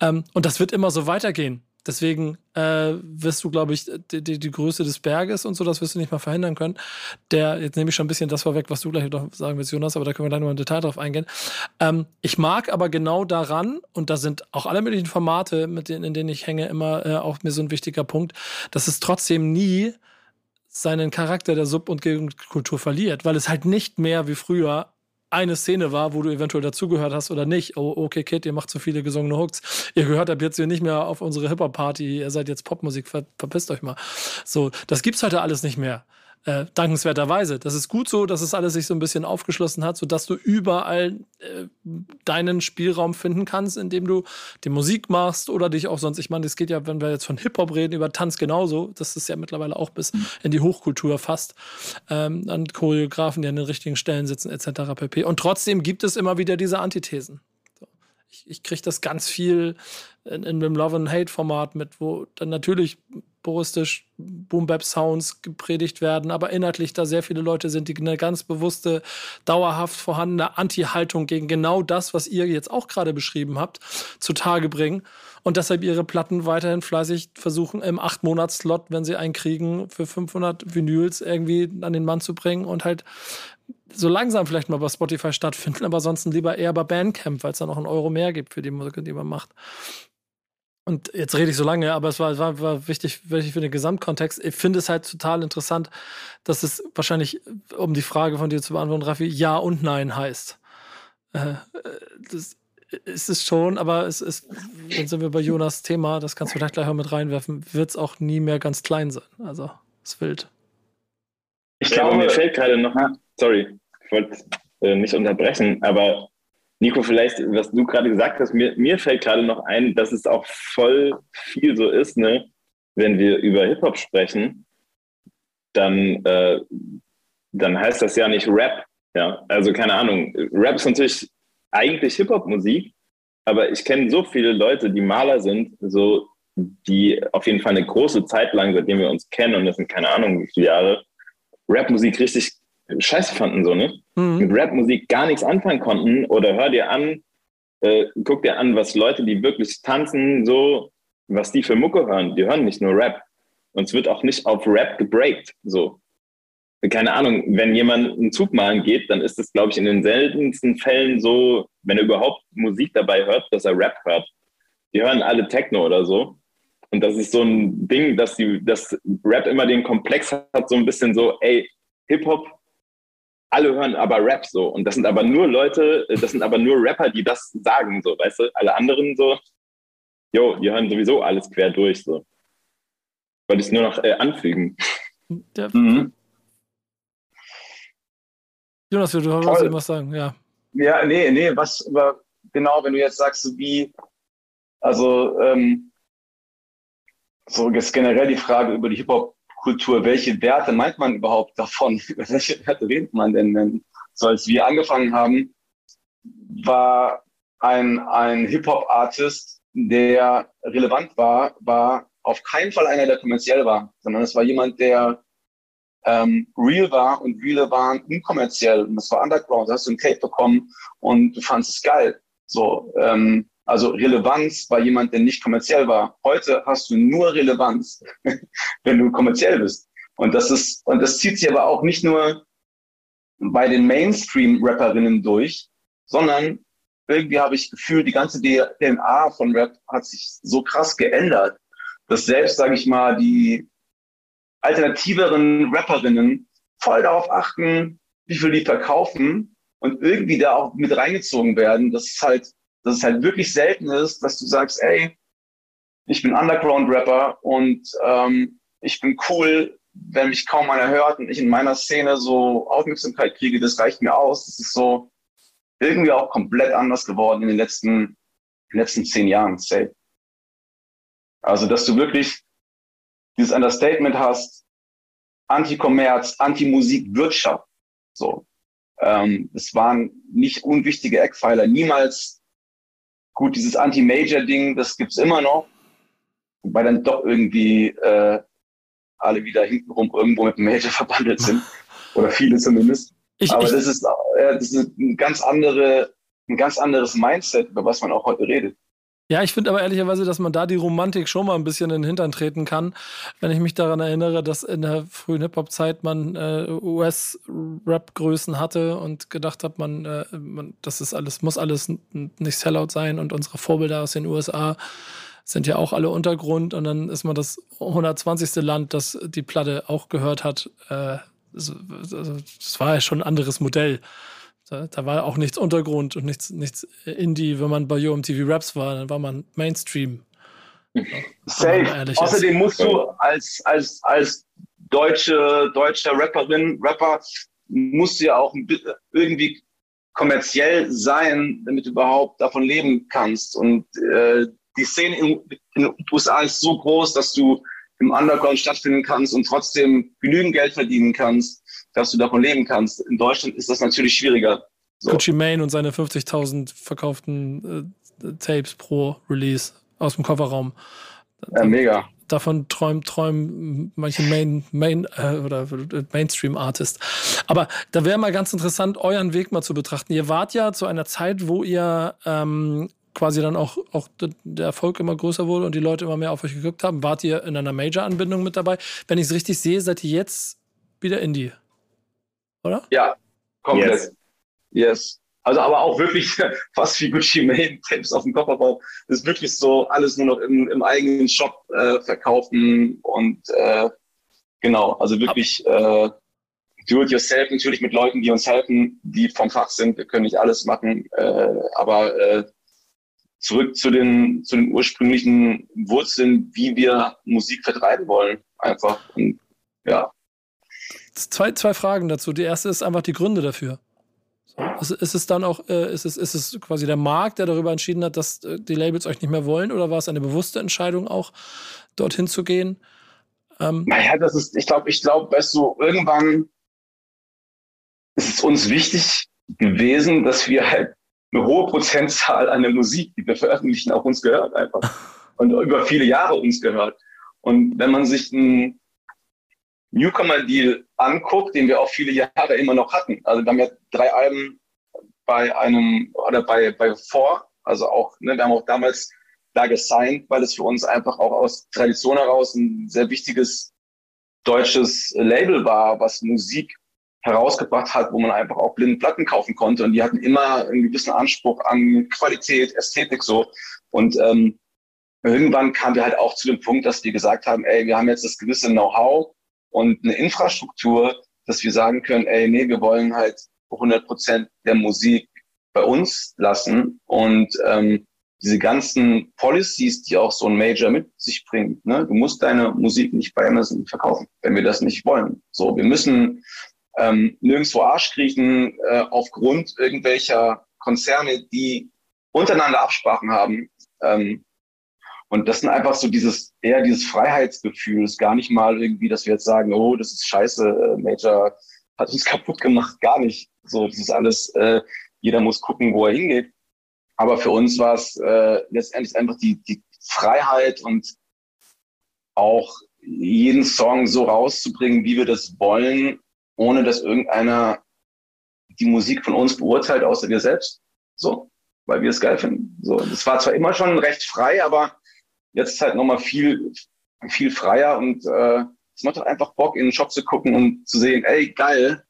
Ähm, und das wird immer so weitergehen. Deswegen äh, wirst du, glaube ich, die, die, die Größe des Berges und so, das wirst du nicht mal verhindern können. Der, jetzt nehme ich schon ein bisschen das vorweg, was du gleich noch sagen willst, Jonas, aber da können wir gleich noch im Detail drauf eingehen. Ähm, ich mag aber genau daran, und da sind auch alle möglichen Formate, mit denen, in denen ich hänge, immer äh, auch mir so ein wichtiger Punkt, dass es trotzdem nie seinen Charakter der Sub- und Gegenkultur verliert, weil es halt nicht mehr wie früher eine Szene war, wo du eventuell dazugehört hast oder nicht. Oh, okay, Kid, ihr macht zu viele gesungene Hooks. Ihr gehört ab jetzt hier nicht mehr auf unsere Hip-Hop-Party. Ihr seid jetzt Popmusik. Ver- verpisst euch mal. So, das gibt's heute alles nicht mehr. Äh, dankenswerterweise. Das ist gut so, dass es alles sich so ein bisschen aufgeschlossen hat, sodass du überall äh, deinen Spielraum finden kannst, indem du die Musik machst oder dich auch sonst, ich meine, es geht ja, wenn wir jetzt von Hip-Hop reden, über Tanz genauso, dass es ja mittlerweile auch bis in die Hochkultur fast ähm, an Choreografen, die an den richtigen Stellen sitzen, et cetera pp. Und trotzdem gibt es immer wieder diese Antithesen. Ich, ich kriege das ganz viel in, in dem Love-and-Hate-Format mit, wo dann natürlich puristisch Boom-Bap-Sounds gepredigt werden, aber inhaltlich da sehr viele Leute sind, die eine ganz bewusste, dauerhaft vorhandene Anti-Haltung gegen genau das, was ihr jetzt auch gerade beschrieben habt, zutage bringen und deshalb ihre Platten weiterhin fleißig versuchen, im acht-Monats-Slot, wenn sie einen kriegen, für fünfhundert Vinyls irgendwie an den Mann zu bringen und halt so langsam vielleicht mal bei Spotify stattfinden, aber sonst lieber eher bei Bandcamp, weil es dann auch einen Euro mehr gibt für die Musik, die man macht. Und jetzt rede ich so lange, aber es war, war, war wichtig, wichtig für den Gesamtkontext. Ich finde es halt total interessant, dass es wahrscheinlich, um die Frage von dir zu beantworten, Raffi, Ja und Nein heißt. Äh, das ist es schon, aber es ist, dann sind wir bei Jonas' Thema, das kannst du vielleicht gleich mal mit reinwerfen, wird es auch nie mehr ganz klein sein. Also, ist wild. Ich glaube, ja, mir fällt gerade noch, sorry, ich wollte äh, nicht unterbrechen, aber Nico, vielleicht, was du gerade gesagt hast, mir, mir fällt gerade noch ein, dass es auch voll viel so ist, ne? Wenn wir über Hip-Hop sprechen, dann, äh, dann heißt das ja nicht Rap. Ja? Also keine Ahnung, Rap ist natürlich eigentlich Hip-Hop-Musik, aber ich kenne so viele Leute, die Maler sind, so, die auf jeden Fall eine große Zeit lang, seitdem wir uns kennen, und das sind keine Ahnung wie viele Jahre, Rap-Musik richtig scheiße fanden, so, ne? Mhm. Mit Rap-Musik gar nichts anfangen konnten, oder hör dir an, äh, guck dir an, was Leute, die wirklich tanzen, so, was die für Mucke hören. Die hören nicht nur Rap. Und es wird auch nicht auf Rap gebreakt, so. Keine Ahnung, wenn jemand einen Zug malen geht, dann ist es, glaube ich, in den seltensten Fällen so, wenn er überhaupt Musik dabei hört, dass er Rap hört. Die hören alle Techno oder so. Und das ist so ein Ding, dass, die, dass Rap immer den Komplex hat, so ein bisschen so, ey, Hip-Hop, alle hören aber Rap so, und das sind aber nur Leute, das sind aber nur Rapper, die das sagen, so, weißt du, alle anderen so, jo, die hören sowieso alles quer durch, so. Wollte ich nur noch äh, anfügen. Ja. Mhm. Jonas, du wolltest irgendwas sagen, ja. Ja, nee, nee, was, über, genau, wenn du jetzt sagst, wie, also, ähm, so jetzt generell die Frage über die Hip-Hop Kultur, welche Werte meint man überhaupt davon? Über welche Werte redet man denn? Denn so, als wir angefangen haben, war ein, ein Hip-Hop-Artist, der relevant war, war auf keinen Fall einer, der kommerziell war, sondern es war jemand, der ähm, real war, und reale waren unkommerziell. Und das war Underground, da hast du ein Tape bekommen und du fandest es geil. So, ähm, Also Relevanz war jemand, der nicht kommerziell war. Heute hast du nur Relevanz, wenn du kommerziell bist. Und das ist, und das zieht sich aber auch nicht nur bei den Mainstream-Rapperinnen durch, sondern irgendwie habe ich Gefühl, die ganze D N A von Rap hat sich so krass geändert, dass selbst, sage ich mal, die alternativeren Rapperinnen voll darauf achten, wie viel die verkaufen und irgendwie da auch mit reingezogen werden, dass es halt, dass es halt wirklich selten ist, dass du sagst, ey, ich bin Underground-Rapper und ähm, ich bin cool, wenn mich kaum einer hört und ich in meiner Szene so Aufmerksamkeit kriege, das reicht mir aus. Das ist so irgendwie auch komplett anders geworden in den letzten, in den letzten zehn Jahren. Safe. Also, dass du wirklich dieses Understatement hast, Anti-Kommerz, Anti-Musik-Wirtschaft. So. Ähm, es waren nicht unwichtige Eckpfeiler. Niemals, gut, dieses Anti-Major-Ding, das gibt's immer noch. Wobei dann doch irgendwie äh, alle wieder hintenrum irgendwo mit dem Major verbandelt sind. Oder viele zumindest. Ich, Aber ich, das, ist, äh, das ist ein ganz andere, ein ganz anderes Mindset, über was man auch heute redet. Ja, ich finde aber ehrlicherweise, dass man da die Romantik schon mal ein bisschen in den Hintern treten kann, wenn ich mich daran erinnere, dass in der frühen Hip-Hop-Zeit man äh, U S-Rap-Größen hatte und gedacht hat, man, äh, man das ist alles, muss alles nicht Sellout sein und unsere Vorbilder aus den U S A sind ja auch alle Untergrund und dann ist man das hundertzwanzigste Land, das die Platte auch gehört hat. Äh, das war ja schon ein anderes Modell. Da, da war auch nichts Untergrund und nichts, nichts Indie. Wenn man bei Yo M T V Raps war, dann war man Mainstream. Safe. Außerdem musst du als, als, als deutsche, deutsche Rapperin, Rapper, musst du ja auch irgendwie kommerziell sein, damit du überhaupt davon leben kannst. Und äh, die Szene in, in den U S A ist so groß, dass du im Underground stattfinden kannst und trotzdem genügend Geld verdienen kannst, dass du davon leben kannst. In Deutschland ist das natürlich schwieriger. So. Gucci Mane und seine fünfzigtausend verkauften äh, Tapes pro Release aus dem Kofferraum. Ja, mega. Davon träumen träumen manche Main, Main, äh, oder Mainstream-Artists. Aber da wäre mal ganz interessant, euren Weg mal zu betrachten. Ihr wart ja zu einer Zeit, wo ihr ähm, quasi dann auch, auch der Erfolg immer größer wurde und die Leute immer mehr auf euch geguckt haben. Wart ihr in einer Major-Anbindung mit dabei? Wenn ich es richtig sehe, seid ihr jetzt wieder Indie. Oder? Ja, komplett. Yes. yes. Also aber auch wirklich fast wie Gucci Mane, Tapes auf dem Kofferraum. Das ist wirklich so alles nur noch im, im eigenen Shop äh, verkaufen und äh, genau, also wirklich äh, do it yourself, natürlich mit Leuten, die uns helfen, die vom Fach sind. Wir können nicht alles machen, äh, aber äh, zurück zu den, zu den ursprünglichen Wurzeln, wie wir Musik vertreiben wollen, einfach. Und, ja. Zwei, zwei Fragen dazu. Die erste ist einfach die Gründe dafür. Also ist es dann auch, äh, ist es, ist es quasi der Markt, der darüber entschieden hat, dass äh, die Labels euch nicht mehr wollen, oder war es eine bewusste Entscheidung auch, dorthin zu gehen? Ähm, naja, das ist, ich glaube, ich glaube, weißt du, irgendwann ist es uns wichtig gewesen, dass wir halt eine hohe Prozentzahl an der Musik, die wir veröffentlichen, auch uns gehört einfach. Und über viele Jahre uns gehört. Und wenn man sich ein Newcomer-Deal anguckt, den wir auch viele Jahre immer noch hatten. Also wir haben ja drei Alben bei einem oder bei bei Four, also auch, ne, wir haben auch damals da gesigned, weil es für uns einfach auch aus Tradition heraus ein sehr wichtiges deutsches Label war, was Musik herausgebracht hat, wo man einfach auch blind Platten kaufen konnte und die hatten immer einen gewissen Anspruch an Qualität, Ästhetik so und ähm, irgendwann kamen wir halt auch zu dem Punkt, dass wir gesagt haben, ey, wir haben jetzt das gewisse Know-how und eine Infrastruktur, dass wir sagen können, ey, nee, wir wollen halt hundert Prozent der Musik bei uns lassen und ähm, diese ganzen Policies, die auch so ein Major mit sich bringt, ne, du musst deine Musik nicht bei Amazon verkaufen, wenn wir das nicht wollen. So, wir müssen ähm, nirgendwo Arsch kriechen äh, aufgrund irgendwelcher Konzerne, die untereinander Absprachen haben. Ähm, Und das sind einfach so dieses, eher dieses Freiheitsgefühl, ist gar nicht mal irgendwie, dass wir jetzt sagen, oh, das ist scheiße, Major hat uns kaputt gemacht, gar nicht. So, das ist alles, äh, jeder muss gucken, wo er hingeht. Aber für uns war es äh, letztendlich einfach die, die Freiheit und auch jeden Song so rauszubringen, wie wir das wollen, ohne dass irgendeiner die Musik von uns beurteilt, außer wir selbst. So, weil wir es geil finden. So, das war zwar immer schon recht frei, aber jetzt ist halt nochmal viel, viel freier und äh, es macht halt einfach Bock, in den Shop zu gucken und zu sehen, ey, geil,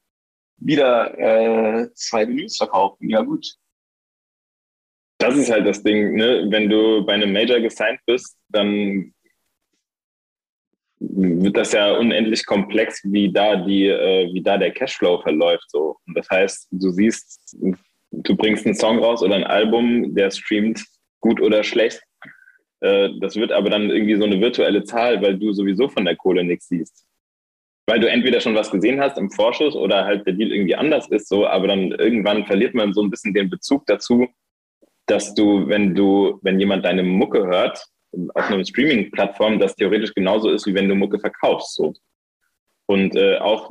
wieder äh, zwei Menüs verkauft. Ja, gut. Das ist halt das Ding, ne? Wenn du bei einem Major gesigned bist, dann wird das ja unendlich komplex, wie da die, äh, wie da der Cashflow verläuft. So. Und das heißt, du siehst, du bringst einen Song raus oder ein Album, der streamt gut oder schlecht. Äh, das wird aber dann irgendwie so eine virtuelle Zahl, weil du sowieso von der Kohle nichts siehst. Weil du entweder schon was gesehen hast im Vorschuss oder halt der Deal irgendwie anders ist, so, aber dann irgendwann verliert man so ein bisschen den Bezug dazu, dass du, wenn du, wenn jemand deine Mucke hört, auf einer Streaming-Plattform, das theoretisch genauso ist, wie wenn du Mucke verkaufst. So. Und äh, auch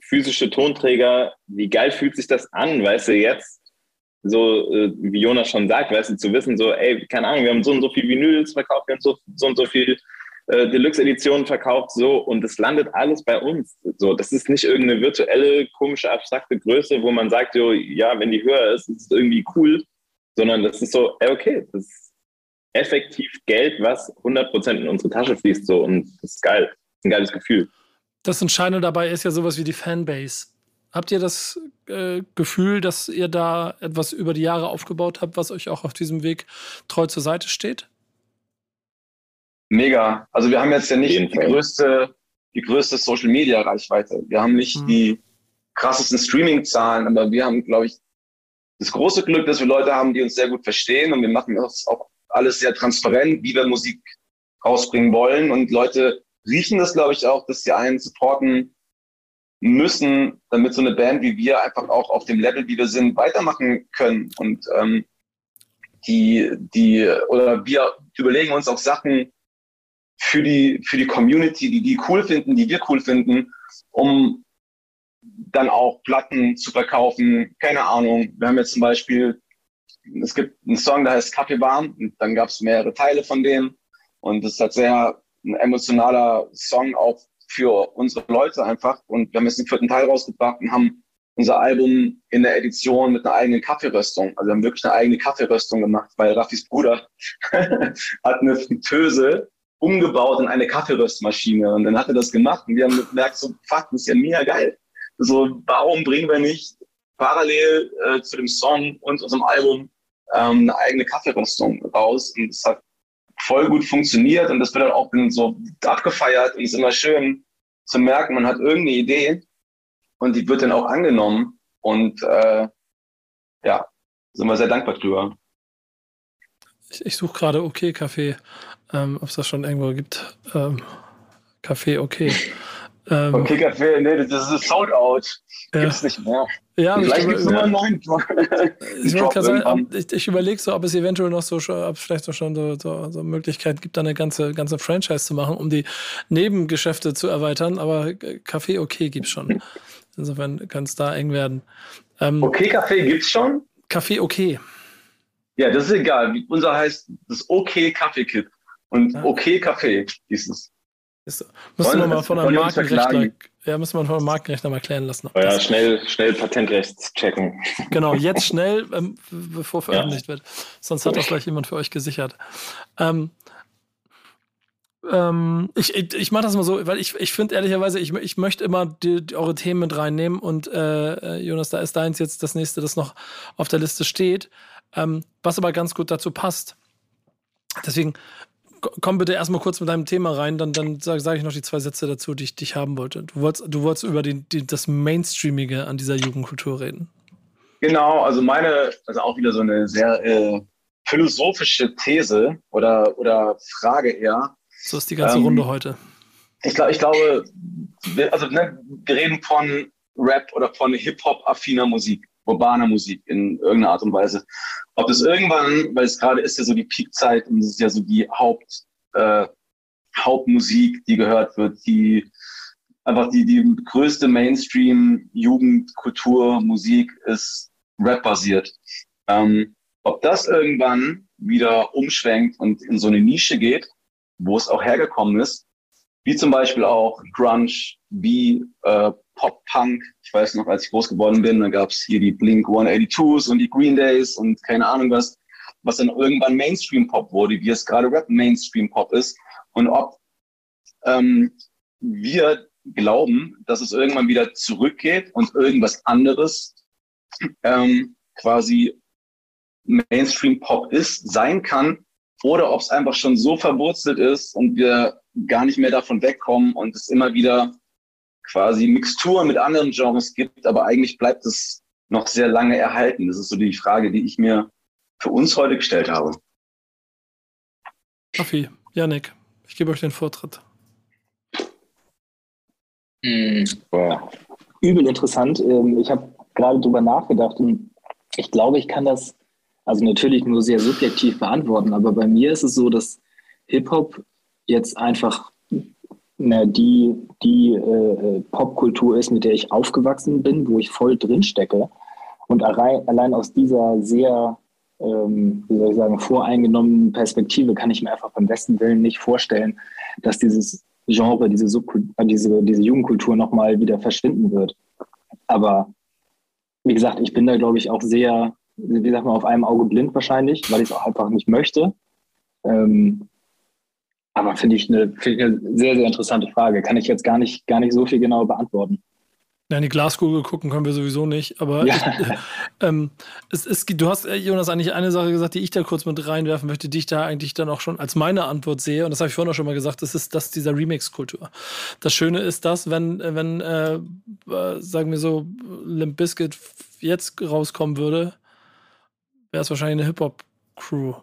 physische Tonträger, wie geil fühlt sich das an, weißt du, jetzt, so äh, wie Jonas schon sagt, weißt du, zu vissen, so, ey, keine Ahnung, wir haben so und so viel Vinyls verkauft, wir haben so, so und so viel äh, Deluxe-Editionen verkauft, so, und es landet alles bei uns. So, das ist nicht irgendeine virtuelle, komische, abstrakte Größe, wo man sagt, jo, ja, wenn die höher ist, ist es irgendwie cool, sondern das ist so, ey, okay, das ist effektiv Geld, was hundert Prozent in unsere Tasche fließt. So. Und das ist geil. Das ist ein geiles Gefühl. Das Entscheidende dabei ist ja sowas wie die Fanbase. Habt ihr das äh, Gefühl, dass ihr da etwas über die Jahre aufgebaut habt, was euch auch auf diesem Weg treu zur Seite steht? Mega. Also wir haben jetzt ja nicht die größte, die größte Social-Media-Reichweite. Wir haben nicht hm. die krassesten Streaming-Zahlen, aber wir haben, glaube ich, das große Glück, dass wir Leute haben, die uns sehr gut verstehen, und wir machen das auch alles sehr transparent, wie wir Musik rausbringen wollen, und Leute riechen das, glaube ich, auch, dass sie einen supporten müssen, damit so eine Band wie wir einfach auch auf dem Level, wie wir sind, weitermachen können. Und ähm, die, die, oder wir überlegen uns auch Sachen für die, für die Community, die die cool finden, die wir cool finden, um dann auch Platten zu verkaufen. Keine Ahnung. Wir haben jetzt zum Beispiel, es gibt einen Song, der heißt Kaffee warm, und dann gab es mehrere Teile von dem, und das ist halt sehr ein emotionaler Song auch für unsere Leute einfach, und wir haben jetzt den vierten Teil rausgebracht und haben unser Album in der Edition mit einer eigenen Kaffeeröstung, also wir haben wirklich eine eigene Kaffeeröstung gemacht, weil Raffis Bruder hat eine Fritteuse umgebaut in eine Kaffeeröstmaschine, und dann hat er das gemacht, und wir haben gemerkt, so fuck, das ist ja mega geil, so warum bringen wir nicht parallel äh, zu dem Song und unserem Album ähm, eine eigene Kaffeeröstung raus, und es hat voll gut funktioniert, und das wird dann auch so abgefeiert, und es ist immer schön zu merken, man hat irgendeine Idee und die wird dann auch angenommen, und äh, ja, sind wir sehr dankbar drüber. Ich, ich suche gerade OK Kaffee, ähm, ob es das schon irgendwo gibt. Ähm, Kaffee OK. Ähm, OK Kaffee, nee, das ist sold out. Ja. Gibt's nicht mehr. Ja, vielleicht gibt es nochmal einen neuen. Ich, ich, ich, ich überlege so, ob es eventuell noch so, ob es vielleicht noch schon so, so, so Möglichkeiten gibt, da eine ganze, ganze Franchise zu machen, um die Nebengeschäfte zu erweitern. Aber Kaffee OK gibt's schon. Insofern kann es da eng werden. Ähm, OK Kaffee gibt's schon? Kaffee OK. Ja, das ist egal. Unser heißt das OK Kaffee Kit. Und ja. OK Kaffee hieß es. Ist, müssen wir mal von einem Markenrechtler, ja, müssen wir von einem Markenrechtler mal klären lassen. Oh ja, schnell, schnell Patentrechts checken. Genau, jetzt schnell, ähm, bevor veröffentlicht ja. wird. Sonst hat das gleich jemand für euch gesichert. Ähm, ähm, ich ich, ich mache das mal so, weil ich, ich finde ehrlicherweise, ich, ich möchte immer die, die, eure Themen mit reinnehmen, und äh, Jonas, da ist deins jetzt das nächste, das noch auf der Liste steht, ähm, was aber ganz gut dazu passt. Deswegen komm bitte erstmal kurz mit deinem Thema rein, dann, dann sage sag ich noch die zwei Sätze dazu, die ich, die ich haben wollte. Du wolltest, du wolltest über die, die, das Mainstreamige an dieser Jugendkultur reden. Genau, also meine, also auch wieder so eine sehr äh, philosophische These oder, oder Frage eher. So ist die ganze ähm, Runde heute. Ich, glaub, ich glaube, wir, also, ne, wir reden von Rap oder von Hip-Hop-affiner Musik, urbaner Musik in irgendeiner Art und Weise. Ob das irgendwann, weil es gerade ist ja so die Peakzeit, und es ist ja so die Haupt, äh, Hauptmusik, die gehört wird, die einfach die, die größte Mainstream-Jugendkultur-Musik ist Rap-basiert. Ähm, ob das irgendwann wieder umschwenkt und in so eine Nische geht, wo es auch hergekommen ist, wie zum Beispiel auch Grunge, wie äh, Pop-Punk. Ich weiß noch, als ich groß geworden bin, da gab es hier die Blink hundertzweiundachtzig und die Green Days und keine Ahnung was, was dann irgendwann Mainstream-Pop wurde, wie es gerade Rap-Mainstream-Pop ist. Und ob ähm, wir glauben, dass es irgendwann wieder zurückgeht und irgendwas anderes ähm, quasi Mainstream-Pop ist, sein kann, oder ob es einfach schon so verwurzelt ist und wir gar nicht mehr davon wegkommen und es immer wieder quasi Mixturen mit anderen Genres gibt, aber eigentlich bleibt es noch sehr lange erhalten. Das ist so die Frage, die ich mir für uns heute gestellt habe. Raffi, Jannik, ich gebe euch den Vortritt. Mhm. Boah. Übel interessant. Ich habe gerade drüber nachgedacht und ich glaube, ich kann das also natürlich nur sehr subjektiv beantworten, aber bei mir ist es so, dass Hip-Hop jetzt einfach na, die, die äh, Popkultur ist, mit der ich aufgewachsen bin, wo ich voll drin stecke. Und allein, allein aus dieser sehr, ähm, wie soll ich sagen, voreingenommenen Perspektive kann ich mir einfach beim besten Willen nicht vorstellen, dass dieses Genre, diese, Subkul- äh, diese, diese Jugendkultur nochmal wieder verschwinden wird. Aber wie gesagt, ich bin da, glaube ich, auch sehr, wie sagt man, auf einem Auge blind wahrscheinlich, weil ich es auch einfach nicht möchte. Ähm, Aber finde ich, eine, find ich eine sehr, sehr interessante Frage. Kann ich jetzt gar nicht, gar nicht so viel genauer beantworten. Ja, in die Glaskugel gucken können wir sowieso nicht. Aber ja. ich, äh, ähm, es, es, du hast, Jonas, eigentlich eine Sache gesagt, die ich da kurz mit reinwerfen möchte, die ich da eigentlich dann auch schon als meine Antwort sehe. Und das habe ich vorhin auch schon mal gesagt, das ist das dieser Remix-Kultur. Das Schöne ist das, wenn, wenn äh, äh, sagen wir so, Limp Bizkit jetzt rauskommen würde, wäre es wahrscheinlich eine Hip-Hop-Crew.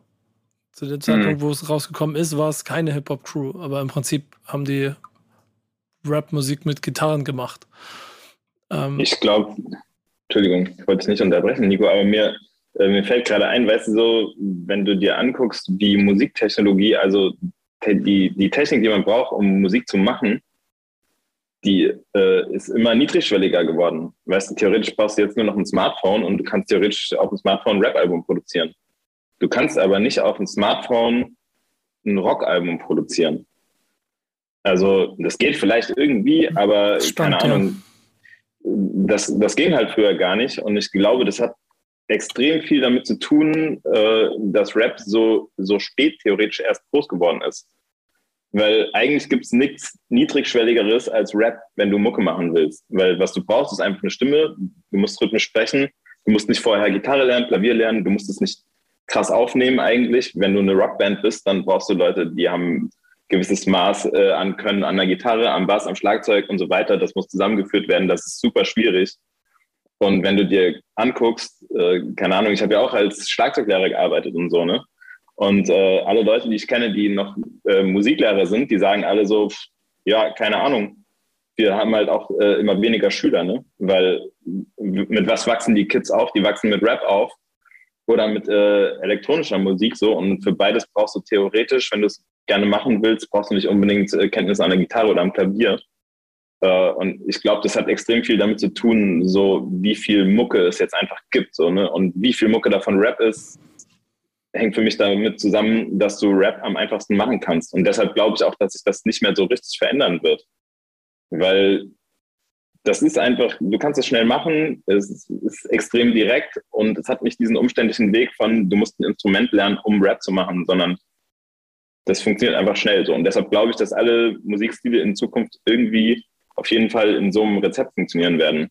Zu dem Zeitpunkt, wo es rausgekommen ist, war es keine Hip-Hop-Crew. Aber im Prinzip haben die Rap-Musik mit Gitarren gemacht. Ähm ich glaube, Entschuldigung, ich wollte es nicht unterbrechen, Nico, aber mir, äh, mir fällt gerade ein, weißt du so, wenn du dir anguckst, die Musiktechnologie, also te- die, die Technik, die man braucht, um Musik zu machen, die äh, ist immer niedrigschwelliger geworden. Weißt du, theoretisch brauchst du jetzt nur noch ein Smartphone und du kannst theoretisch auf dem Smartphone ein Rap-Album produzieren. Du kannst aber nicht auf dem Smartphone ein Rockalbum produzieren. Also das geht vielleicht irgendwie, aber Stand, keine Ahnung, ja. das, das ging halt früher gar nicht. Und ich glaube, das hat extrem viel damit zu tun, äh, dass Rap so, so spät theoretisch erst groß geworden ist. Weil eigentlich gibt es nichts Niedrigschwelligeres als Rap, wenn du Mucke machen willst. Weil was du brauchst, ist einfach eine Stimme. Du musst rhythmisch sprechen. Du musst nicht vorher Gitarre lernen, Klavier lernen. Du musst es nicht krass aufnehmen eigentlich. Wenn du eine Rockband bist, dann brauchst du Leute, die haben ein gewisses Maß äh, an Können an der Gitarre, am Bass, am Schlagzeug und so weiter. Das muss zusammengeführt werden. Das ist super schwierig. Und wenn du dir anguckst, äh, keine Ahnung, ich habe ja auch als Schlagzeuglehrer gearbeitet und so, ne? Und äh, alle Leute, die ich kenne, die noch äh, Musiklehrer sind, die sagen alle so, pff, ja, keine Ahnung. Wir haben halt auch äh, immer weniger Schüler, ne? Weil mit was wachsen die Kids auf? Die wachsen mit Rap auf. Oder mit äh, elektronischer Musik so. Und für beides brauchst du theoretisch, wenn du es gerne machen willst, brauchst du nicht unbedingt äh, Kenntnisse an der Gitarre oder am Klavier. Äh, und ich glaube, das hat extrem viel damit zu tun, so wie viel Mucke es jetzt einfach gibt. So, ne? Und wie viel Mucke davon Rap ist, hängt für mich damit zusammen, dass du Rap am einfachsten machen kannst. Und deshalb glaube ich auch, dass sich das nicht mehr so richtig verändern wird. Weil das ist einfach, du kannst es schnell machen, es ist extrem direkt und es hat nicht diesen umständlichen Weg von, du musst ein Instrument lernen, um Rap zu machen, sondern das funktioniert einfach schnell so. Und deshalb glaube ich, dass alle Musikstile in Zukunft irgendwie auf jeden Fall in so einem Rezept funktionieren werden.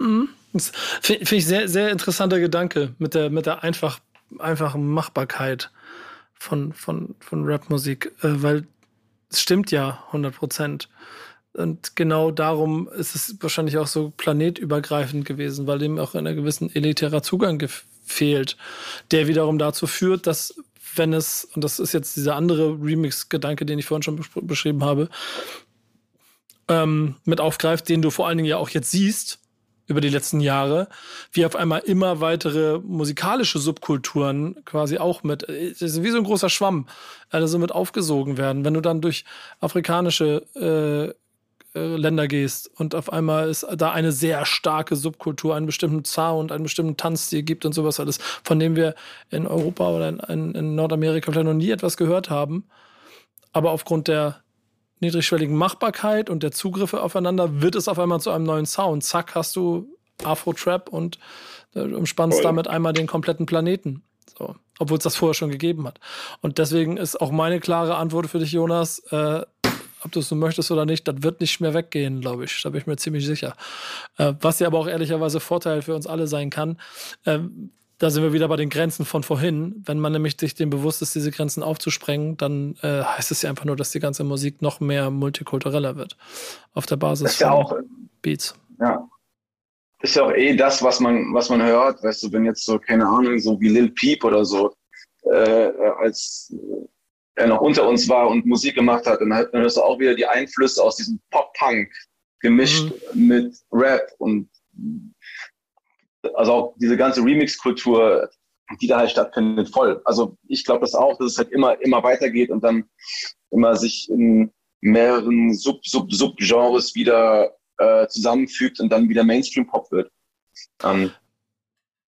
Mhm. Das finde ich sehr, sehr interessanter Gedanke mit der, mit der einfach, einfachen Machbarkeit von, von, von Rap-Musik, weil es stimmt ja hundert Prozent. Und genau darum ist es wahrscheinlich auch so planetübergreifend gewesen, weil dem auch einer gewissen elitärer Zugang gefehlt, der wiederum dazu führt, dass wenn es, und das ist jetzt dieser andere Remix-Gedanke, den ich vorhin schon bes- beschrieben habe, ähm, mit aufgreift, den du vor allen Dingen ja auch jetzt siehst über die letzten Jahre, wie auf einmal immer weitere musikalische Subkulturen quasi auch mit, das ist wie so ein großer Schwamm, alle so mit aufgesogen werden. Wenn du dann durch afrikanische äh, Länder gehst und auf einmal ist da eine sehr starke Subkultur, einen bestimmten Sound, einen bestimmten Tanzstil gibt und sowas alles, von dem wir in Europa oder in, in, in Nordamerika vielleicht noch nie etwas gehört haben. Aber aufgrund der niedrigschwelligen Machbarkeit und der Zugriffe aufeinander wird es auf einmal zu einem neuen Sound. Zack, hast du Afro-Trap und äh, umspannst damit einmal den kompletten Planeten. So. Obwohl es das vorher schon gegeben hat. Und deswegen ist auch meine klare Antwort für dich, Jonas, äh, ob du es so möchtest oder nicht, das wird nicht mehr weggehen, glaube ich. Da bin ich mir ziemlich sicher. Äh, was ja aber auch ehrlicherweise Vorteil für uns alle sein kann, äh, da sind wir wieder bei den Grenzen von vorhin. Wenn man nämlich sich dem bewusst ist, diese Grenzen aufzusprengen, dann äh, heißt es ja einfach nur, dass die ganze Musik noch mehr multikultureller wird. Auf der Basis ist ja von auch, Beats. Ja. Ist ja auch eh das, was man, was man hört. Weißt du, wenn jetzt so, keine Ahnung, so wie Lil Peep oder so, äh, als er noch unter uns war und Musik gemacht hat, dann hört man das auch wieder die Einflüsse aus diesem Pop-Punk gemischt mhm. mit Rap und also auch diese ganze Remix-Kultur, die da halt stattfindet, voll. Also ich glaube das auch, dass es halt immer, immer weitergeht und dann immer sich in mehreren Sub-Sub-Sub-Genres wieder äh, zusammenfügt und dann wieder Mainstream-Pop wird. Ähm.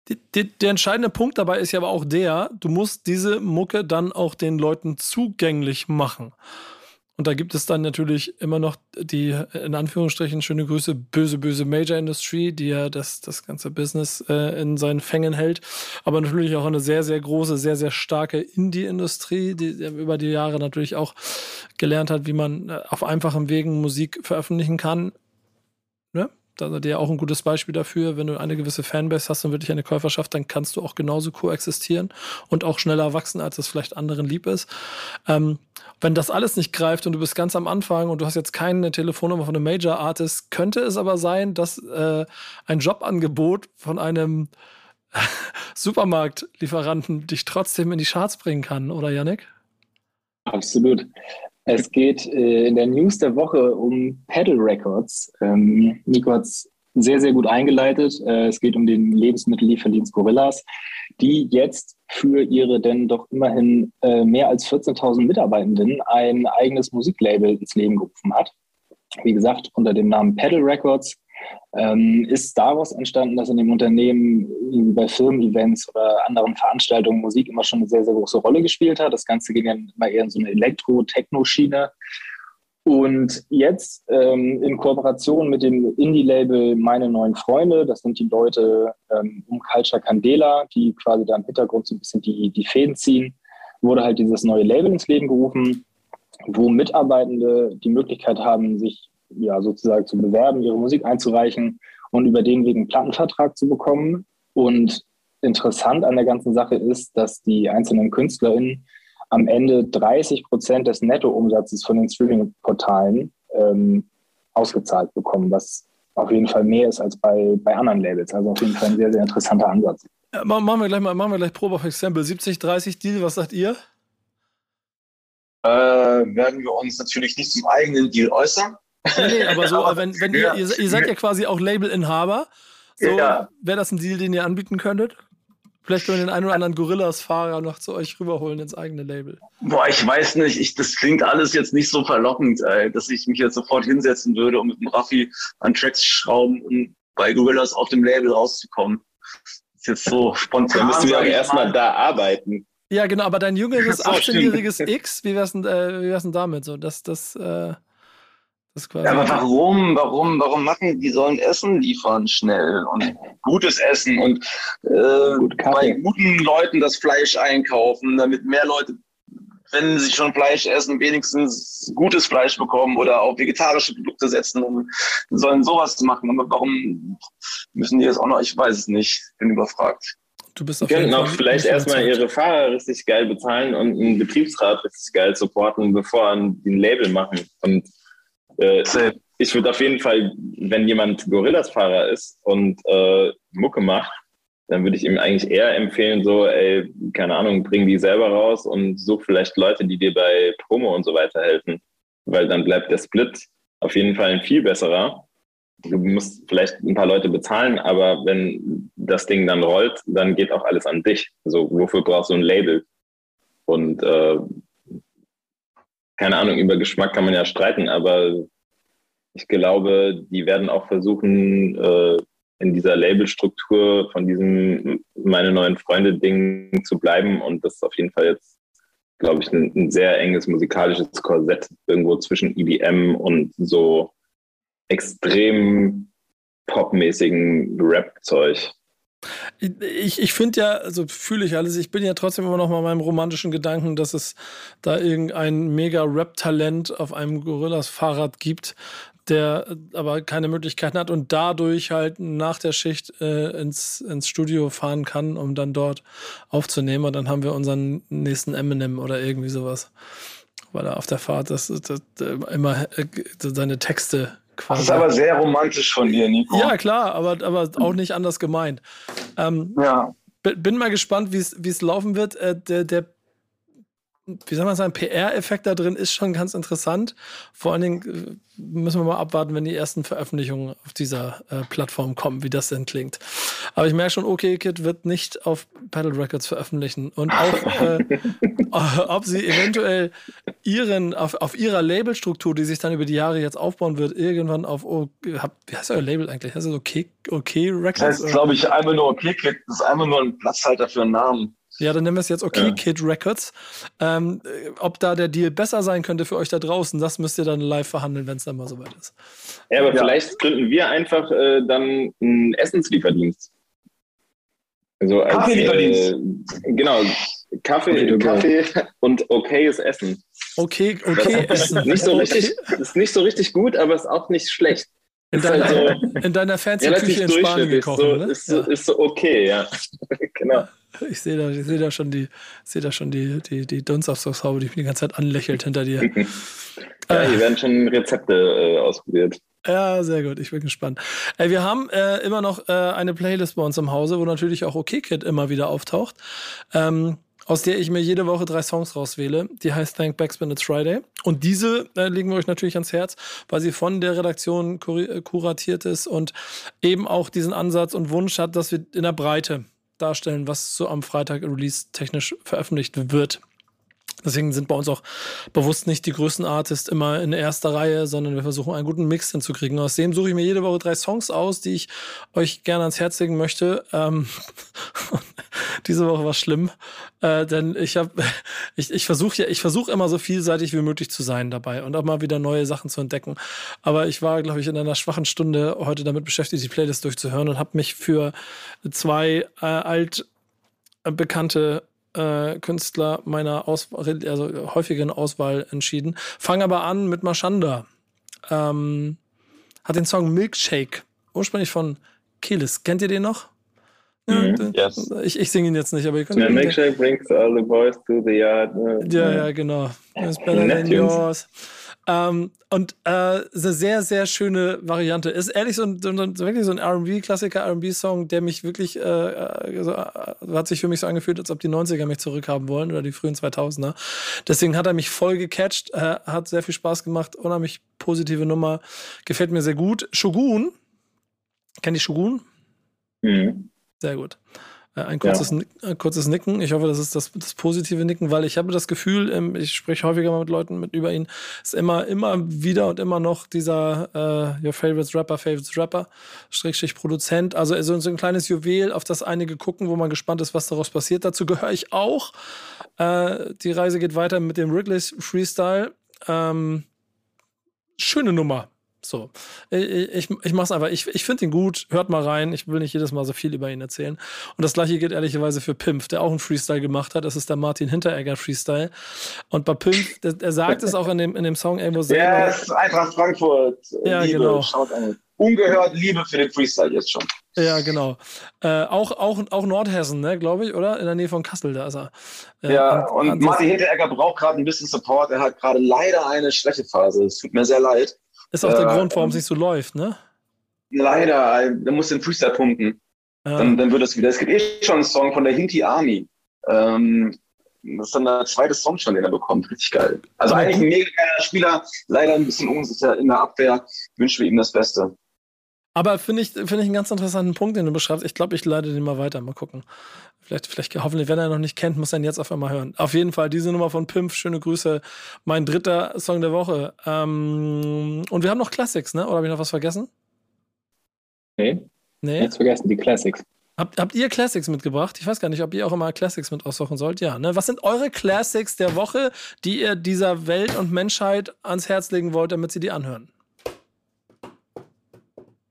Die, die, der entscheidende Punkt dabei ist ja aber auch der, du musst diese Mucke dann auch den Leuten zugänglich machen. Und da gibt es dann natürlich immer noch die, in Anführungsstrichen, schöne Grüße, böse, böse Major Industry, die ja das, das ganze Business äh, in seinen Fängen hält. Aber natürlich auch eine sehr, sehr große, sehr, sehr starke Indie-Industrie, die über die Jahre natürlich auch gelernt hat, wie man auf einfachen Wegen Musik veröffentlichen kann. Ne? Da seid ihr ja auch ein gutes Beispiel dafür. Wenn du eine gewisse Fanbase hast und wirklich eine Käuferschaft, dann kannst du auch genauso koexistieren und auch schneller wachsen, als es vielleicht anderen lieb ist. Ähm, wenn das alles nicht greift und du bist ganz am Anfang und du hast jetzt keine Telefonnummer von einem Major-Artist, könnte es aber sein, dass äh, ein Jobangebot von einem Supermarktlieferanten dich trotzdem in die Charts bringen kann, oder Jannik? Absolut. Es geht äh, in der News der Woche um Paddle Records. Ähm, Nico hat es sehr, sehr gut eingeleitet. Äh, es geht um den Lebensmittellieferdienst Gorillas, die jetzt für ihre denn doch immerhin äh, mehr als vierzehntausend Mitarbeitenden ein eigenes Musiklabel ins Leben gerufen hat. Wie gesagt, unter dem Namen Paddle Records. Ähm, ist daraus entstanden, dass in dem Unternehmen bei Firmen-Events oder anderen Veranstaltungen Musik immer schon eine sehr, sehr große Rolle gespielt hat. Das Ganze ging dann immer eher in so eine Elektro-Techno-Schiene. Und jetzt ähm, in Kooperation mit dem Indie-Label Meine Neuen Freunde, das sind die Leute ähm, um Culture Candela, die quasi da im Hintergrund so ein bisschen die, die Fäden ziehen, wurde halt dieses neue Label ins Leben gerufen, wo Mitarbeitende die Möglichkeit haben, sich ja sozusagen zu bewerben, ihre Musik einzureichen und über den Weg einen Plattenvertrag zu bekommen. Und interessant an der ganzen Sache ist, dass die einzelnen KünstlerInnen am Ende dreißig Prozent des Nettoumsatzes von den Streaming-Portalen ähm, ausgezahlt bekommen, was auf jeden Fall mehr ist als bei, bei anderen Labels. Also auf jeden Fall ein sehr, sehr interessanter Ansatz. Ja, machen wir gleich mal, machen wir gleich Probe auf Exempel. siebzig dreißig Deal, was sagt ihr? Äh, werden wir uns natürlich nicht zum eigenen Deal äußern. Nee, aber so, aber wenn, wenn ja. ihr, ihr, ihr seid ja quasi auch Labelinhaber, so, ja. Wäre das ein Deal, den ihr anbieten könntet? Vielleicht können wir den einen oder anderen Gorillas-Fahrer noch zu euch rüberholen ins eigene Label. Boah, ich weiß nicht, ich, das klingt alles jetzt nicht so verlockend, ey, dass ich mich jetzt sofort hinsetzen würde, um mit dem Raffi an Tracks schrauben und um bei Gorillas auf dem Label rauszukommen. Das ist jetzt so spontan. Da müssen wir aber erstmal da arbeiten. Ja, genau, aber dein jüngeres, achtzehnjähriges X, wie wär's denn, äh, wie wär's denn damit so, dass das... Äh, Ja, aber warum, warum, warum machen die sollen Essen liefern schnell und gutes Essen und äh, Gut, bei guten Leuten das Fleisch einkaufen, damit mehr Leute, wenn sie schon Fleisch essen, wenigstens gutes Fleisch bekommen oder auf vegetarische Produkte setzen und sollen sowas machen. Aber warum müssen die das auch noch? Ich weiß es nicht, bin überfragt. Du bist auf jeden Fall. Können auch vielleicht erstmal ihre Fahrer richtig geil bezahlen und einen Betriebsrat richtig geil supporten, bevor die ein Label machen. Und ich würde auf jeden Fall, wenn jemand Gorillas-Fahrer ist und äh, Mucke macht, dann würde ich ihm eigentlich eher empfehlen, so, ey, keine Ahnung, bring die selber raus und such vielleicht Leute, die dir bei Promo und so weiter helfen, weil dann bleibt der Split auf jeden Fall ein viel besserer. Du musst vielleicht ein paar Leute bezahlen, aber wenn das Ding dann rollt, dann geht auch alles an dich. Also wofür brauchst du ein Label? Und äh, keine Ahnung, über Geschmack kann man ja streiten, aber ich glaube, die werden auch versuchen, in dieser Labelstruktur von diesem Meine Neuen Freunde-Ding zu bleiben. Und das ist auf jeden Fall jetzt, glaube ich, ein, ein sehr enges musikalisches Korsett irgendwo zwischen E D M und so extrem popmäßigen Rap-Zeug. Ich, ich finde ja, also fühle ich alles, ich bin ja trotzdem immer noch mal meinem romantischen Gedanken, dass es da irgendein mega Rap-Talent auf einem Gorillas-Fahrrad gibt, der aber keine Möglichkeiten hat und dadurch halt nach der Schicht äh, ins, ins Studio fahren kann, um dann dort aufzunehmen. Und dann haben wir unseren nächsten Eminem oder irgendwie sowas, weil er auf der Fahrt das, das, das, immer äh, seine Texte quasi... Das ist aber sehr romantisch von dir, Nico. Ja, klar, aber, aber auch nicht anders gemeint. Ähm, ja. Bin mal gespannt, wie es laufen wird. Äh, der, der wie soll man sagen, P R-Effekt da drin ist schon ganz interessant. Vor allen Dingen müssen wir mal abwarten, wenn die ersten Veröffentlichungen auf dieser äh, Plattform kommen, wie das denn klingt. Aber ich merke schon, OK Kid wird nicht auf Paddle Records veröffentlichen. Und auch, äh, ob sie eventuell ihren, auf, auf ihrer Labelstruktur, die sich dann über die Jahre jetzt aufbauen wird, irgendwann auf, oh, hab, wie heißt euer Label eigentlich? Heißt das OK, OK Records? Das heißt, glaube ich, einfach nur OK Kid. Das ist einfach nur ein Platzhalter für einen Namen. Ja, dann nennen wir es jetzt OK ja. Kid Records. Ähm, ob da der Deal besser sein könnte für euch da draußen, das müsst ihr dann live verhandeln, wenn es dann mal soweit ist. Ja, aber ja. vielleicht gründen wir einfach äh, dann einen Essenslieferdienst. Also als, Kaffeelieferdienst. Äh, genau, Kaffee, okay, Kaffee und okayes Essen. Okay, okay das Essen. Nicht so okay. Richtig, ist nicht so richtig gut, aber ist auch nicht schlecht. In deiner, also, in deiner fancy Küche in Spanien gekocht, so, oder? Ist so, ja. ist so okay, ja. Genau. Ich sehe da, ich seh da schon, die, seh da schon die, die, die Dunstaufzugshaube, die mich die ganze Zeit anlächelt hinter dir. Ja, äh, hier werden schon Rezepte äh, ausprobiert. Ja, sehr gut. Ich bin gespannt. Äh, wir haben äh, immer noch äh, eine Playlist bei uns im Hause, wo natürlich auch OK Kid immer wieder auftaucht, ähm, aus der ich mir jede Woche drei Songs rauswähle. Die heißt Thank Backspin, It's Friday. Und diese äh, legen wir euch natürlich ans Herz, weil sie von der Redaktion kur- kuratiert ist und eben auch diesen Ansatz und Wunsch hat, dass wir in der Breite darstellen, was so am Freitag release-technisch veröffentlicht wird. Deswegen sind bei uns auch bewusst nicht die größten Artists immer in erster Reihe, sondern wir versuchen, einen guten Mix hinzukriegen. Aus dem suche ich mir jede Woche drei Songs aus, die ich euch gerne ans Herz legen möchte. Ähm, diese Woche war schlimm, äh, denn ich habe, ich, ich versuche ja, ich versuche immer so vielseitig wie möglich zu sein dabei und auch mal wieder neue Sachen zu entdecken. Aber ich war, glaube ich, in einer schwachen Stunde heute damit beschäftigt, die Playlist durchzuhören und habe mich für zwei äh, altbekannte Künstler meiner Auswahl, also häufigeren Auswahl entschieden. Fange aber an mit Mashanda. Ähm, hat den Song Milkshake, ursprünglich von Kelis. Kennt ihr den noch? Mhm, yes. Ich, ich singe ihn jetzt nicht, aber ihr könnt ja, ihn Milkshake den... brings all the boys to the yard. Ja, ja, genau. It's better than yours. Ähm, und äh, eine sehr, sehr schöne Variante. Ist ehrlich so ein, so ein, wirklich so ein R und B-Klassiker, R und B-Song, der mich wirklich, äh, also, hat sich für mich so angefühlt, als ob die neunziger mich zurückhaben wollen oder die frühen zweitausender. Deswegen hat er mich voll gecatcht, äh, hat sehr viel Spaß gemacht, unheimlich positive Nummer, gefällt mir sehr gut. Shogun, kennt ihr Shogun? Mhm. Sehr gut. Ein kurzes, ja. ein kurzes Nicken. Ich hoffe, das ist das, das positive Nicken, weil ich habe das Gefühl, ich spreche häufiger mal mit Leuten mit über ihn, ist immer, immer wieder und immer noch dieser äh, Your Favorites Rapper, Favorites Rapper, Schrägstrich Produzent. Also so ein kleines Juwel, auf das einige gucken, wo man gespannt ist, was daraus passiert. Dazu gehöre ich auch. Äh, die Reise geht weiter mit dem Wrigley's Freestyle. Ähm, schöne Nummer. So, ich, ich, ich mach's einfach. Ich, ich finde ihn gut, hört mal rein. Ich will nicht jedes Mal so viel über ihn erzählen. Und das gleiche gilt ehrlicherweise für Pimpf, der auch einen Freestyle gemacht hat. Das ist der Martin Hinteregger Freestyle. Und bei Pimpf, der, er sagt es auch in dem, in dem Song irgendwo selber. Ja, es ist Eintracht Frankfurt. Ja, Liebe, genau. Schaut an. Ungehört Liebe für den Freestyle jetzt schon. Ja, genau. Äh, auch, auch, auch Nordhessen, ne, glaube ich, oder? In der Nähe von Kassel, da ist er. Äh, ja, und, und Martin Hinteregger braucht gerade ein bisschen Support. Er hat gerade leider eine Schwächephase. Es tut mir sehr leid. Ist auch der äh, Grund, warum es nicht so läuft, ne? Leider, da musst du den Freestyle pumpen. Ja. Dann, dann wird es wieder. Es gibt eh schon einen Song von der Hinti Army. Ähm, das ist dann der zweite Song schon, den er bekommt. Richtig geil. Also eigentlich ein mega geiler Spieler, leider ein bisschen unsicher in der Abwehr. Wünschen wir ihm das Beste. Aber finde ich, find ich einen ganz interessanten Punkt, den du beschreibst. Ich glaube, ich leite den mal weiter. Mal gucken. Vielleicht, vielleicht, hoffentlich, wenn er noch nicht kennt, muss er ihn jetzt auf einmal hören. Auf jeden Fall, diese Nummer von Pimpf, schöne Grüße. Mein dritter Song der Woche. Ähm, und wir haben noch Classics, ne? Oder habe ich noch was vergessen? Nee. Nee. Nichts vergessen, die Classics. Habt, habt ihr Classics mitgebracht? Ich weiß gar nicht, ob ihr auch immer Classics mit aussuchen sollt. Ja, ne? Was sind eure Classics der Woche, die ihr dieser Welt und Menschheit ans Herz legen wollt, damit sie die anhören?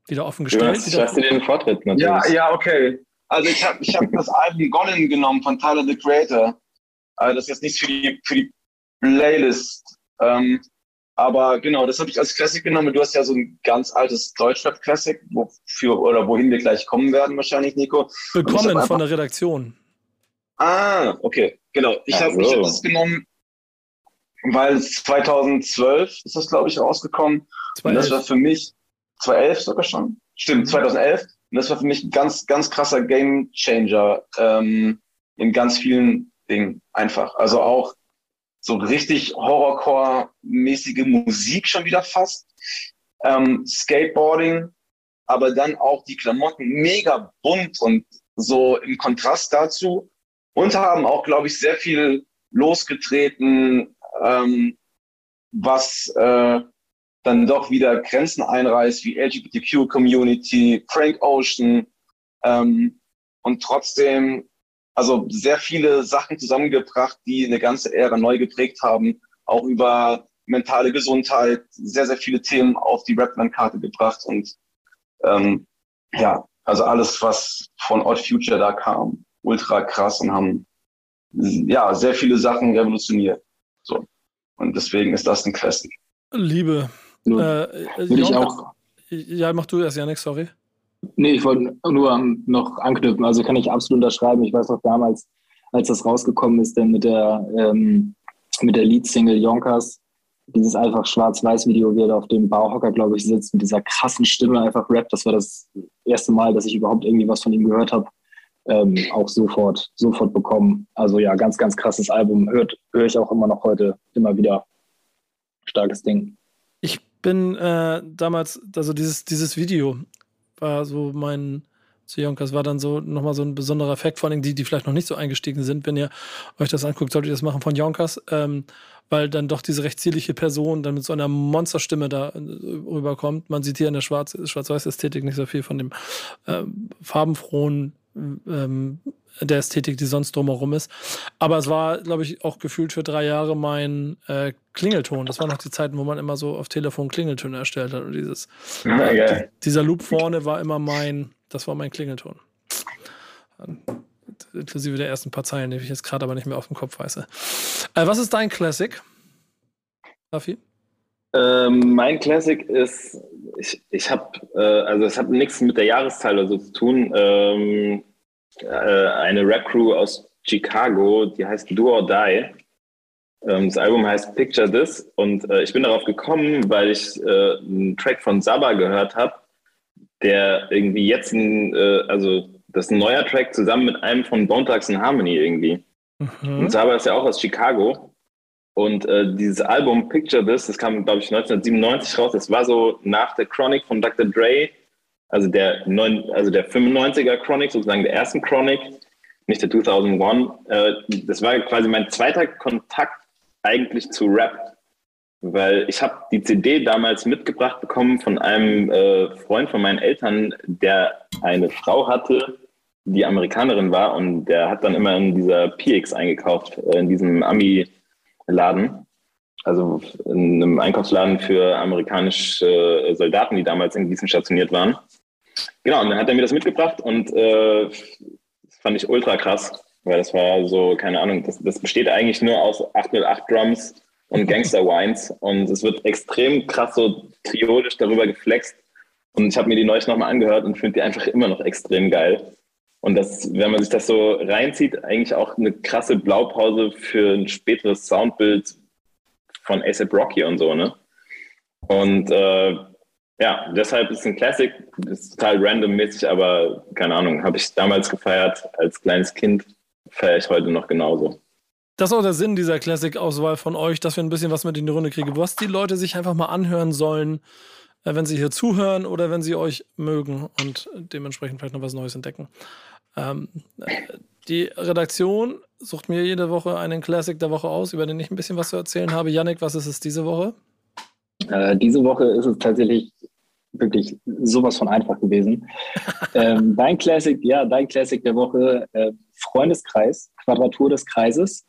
Wieder offen gestellt. Du hast dir den Vortritt natürlich. Ja, ja, okay. Also ich habe ich hab das Album Golden genommen von Tyler, The Creator. Also das ist jetzt nicht für die, für die Playlist. Ähm, Aber genau, das habe ich als Classic genommen. Du hast ja so ein ganz altes Deutschrap-Classic, wofür oder wohin wir gleich kommen werden wahrscheinlich, Nico. Willkommen von der Redaktion. Ah, okay, genau. Ich habe hab das genommen, weil zweitausendzwölf ist das, glaube ich, rausgekommen. Und das war für mich, zweitausendelf sogar schon? Stimmt, zweitausendelf. Und das war für mich ein ganz, ganz krasser Game-Changer ähm, in ganz vielen Dingen einfach. Also auch so richtig Horrorcore-mäßige Musik schon wieder fast, ähm, Skateboarding, aber dann auch die Klamotten mega bunt und so im Kontrast dazu und haben auch, glaube ich, sehr viel losgetreten, ähm, was äh, dann doch wieder Grenzen einreißt, wie L G B T Q-Community, Frank Ocean ähm, und trotzdem... Also sehr viele Sachen zusammengebracht, die eine ganze Ära neu geprägt haben, auch über mentale Gesundheit, sehr, sehr viele Themen auf die Rapland-Karte gebracht und ähm, ja, also alles, was von Odd Future da kam, ultra krass und haben ja sehr viele Sachen revolutioniert. So. Und deswegen ist das ein Classic. Liebe. Nur, äh, will ich auch. Ja, mach du erst, Jannik, sorry. Nee, ich wollte nur noch anknüpfen, also kann ich absolut unterschreiben. Ich weiß noch damals, als das rausgekommen ist, denn mit der, ähm, mit der Lead-Single Yonkers, dieses einfach Schwarz-Weiß-Video, wie er da auf dem Bauhocker, glaube ich, sitzt, mit dieser krassen Stimme einfach rappt. Das war das erste Mal, dass ich überhaupt irgendwie was von ihm gehört habe, ähm, auch sofort, sofort bekommen. Also ja, ganz, ganz krasses Album. Hört, höre ich auch immer noch heute, immer wieder. Starkes Ding. Ich bin äh, damals, also dieses, dieses Video... war so mein, zu Yonkers war dann so nochmal so ein besonderer Effekt, vor allem die, die vielleicht noch nicht so eingestiegen sind, wenn ihr euch das anguckt, solltet ihr das machen von Yonkers, ähm, weil dann doch diese recht zierliche Person dann mit so einer Monsterstimme da rüberkommt. Man sieht hier in der Schwarz- Schwarz-Weiß-Ästhetik nicht so viel von dem ähm, farbenfrohen ähm, der Ästhetik, die sonst drumherum ist. Aber es war, glaube ich, auch gefühlt für drei Jahre mein äh, Klingelton. Das waren noch die Zeiten, wo man immer so auf Telefon Klingeltöne erstellt hat. Und dieses, äh, ja, die, dieser Loop vorne war immer mein, das war mein Klingelton. Inklusive der ersten paar Zeilen, die ich jetzt gerade aber nicht mehr auf dem Kopf weiß. Äh, was ist dein Classic, Raffi? Ähm, mein Classic ist, ich, ich habe, äh, also es hat nichts mit der Jahreszahl oder so zu tun, ähm, eine Rap-Crew aus Chicago, die heißt Do or Die. Das Album heißt Picture This und ich bin darauf gekommen, weil ich einen Track von Saba gehört habe, der irgendwie jetzt, ein, also das ist ein neuer Track zusammen mit einem von Bone Thugs and Harmony irgendwie. Mhm. Und Saba ist ja auch aus Chicago und dieses Album Picture This, das kam, glaube ich, neunzehnhundertsiebenundneunzig raus, das war so nach The Chronic von Doktor Dre, also der, neun, also der fünfundneunziger Chronic, sozusagen der ersten Chronic, nicht der zweitausendeins. Äh, das war quasi mein zweiter Kontakt eigentlich zu Rap, weil ich habe die C D damals mitgebracht bekommen von einem äh, Freund von meinen Eltern, der eine Frau hatte, die Amerikanerin war und der hat dann immer in dieser P X eingekauft, äh, in diesem Ami-Laden. Also in einem Einkaufsladen für amerikanische äh, Soldaten, die damals in Gießen stationiert waren. Genau, und dann hat er mir das mitgebracht und äh, das fand ich ultra krass, weil das war so, keine Ahnung, das, das besteht eigentlich nur aus acht null acht Drums und Gangster-Wines und es wird extrem krass so triolisch darüber geflext und ich habe mir die neulich nochmal angehört und finde die einfach immer noch extrem geil. Und das, wenn man sich das so reinzieht, eigentlich auch eine krasse Blaupause für ein späteres Soundbild von A$AP Rocky und so, ne? Und äh, ja, deshalb ist es ein Classic, ist total randommäßig, aber keine Ahnung, habe ich damals gefeiert, als kleines Kind feiere ich heute noch genauso. Das ist auch der Sinn dieser Classic-Auswahl von euch, dass wir ein bisschen was mit in die Runde kriegen, was die Leute sich einfach mal anhören sollen, wenn sie hier zuhören oder wenn sie euch mögen und dementsprechend vielleicht noch was Neues entdecken. Ähm, die Redaktion sucht mir jede Woche einen Classic der Woche aus, über den ich ein bisschen was zu erzählen habe. Jannik, was ist es diese Woche? Äh, diese Woche ist es tatsächlich wirklich sowas von einfach gewesen. ähm, dein Classic, ja, dein Classic der Woche, äh, Freundeskreis, Quadratur des Kreises.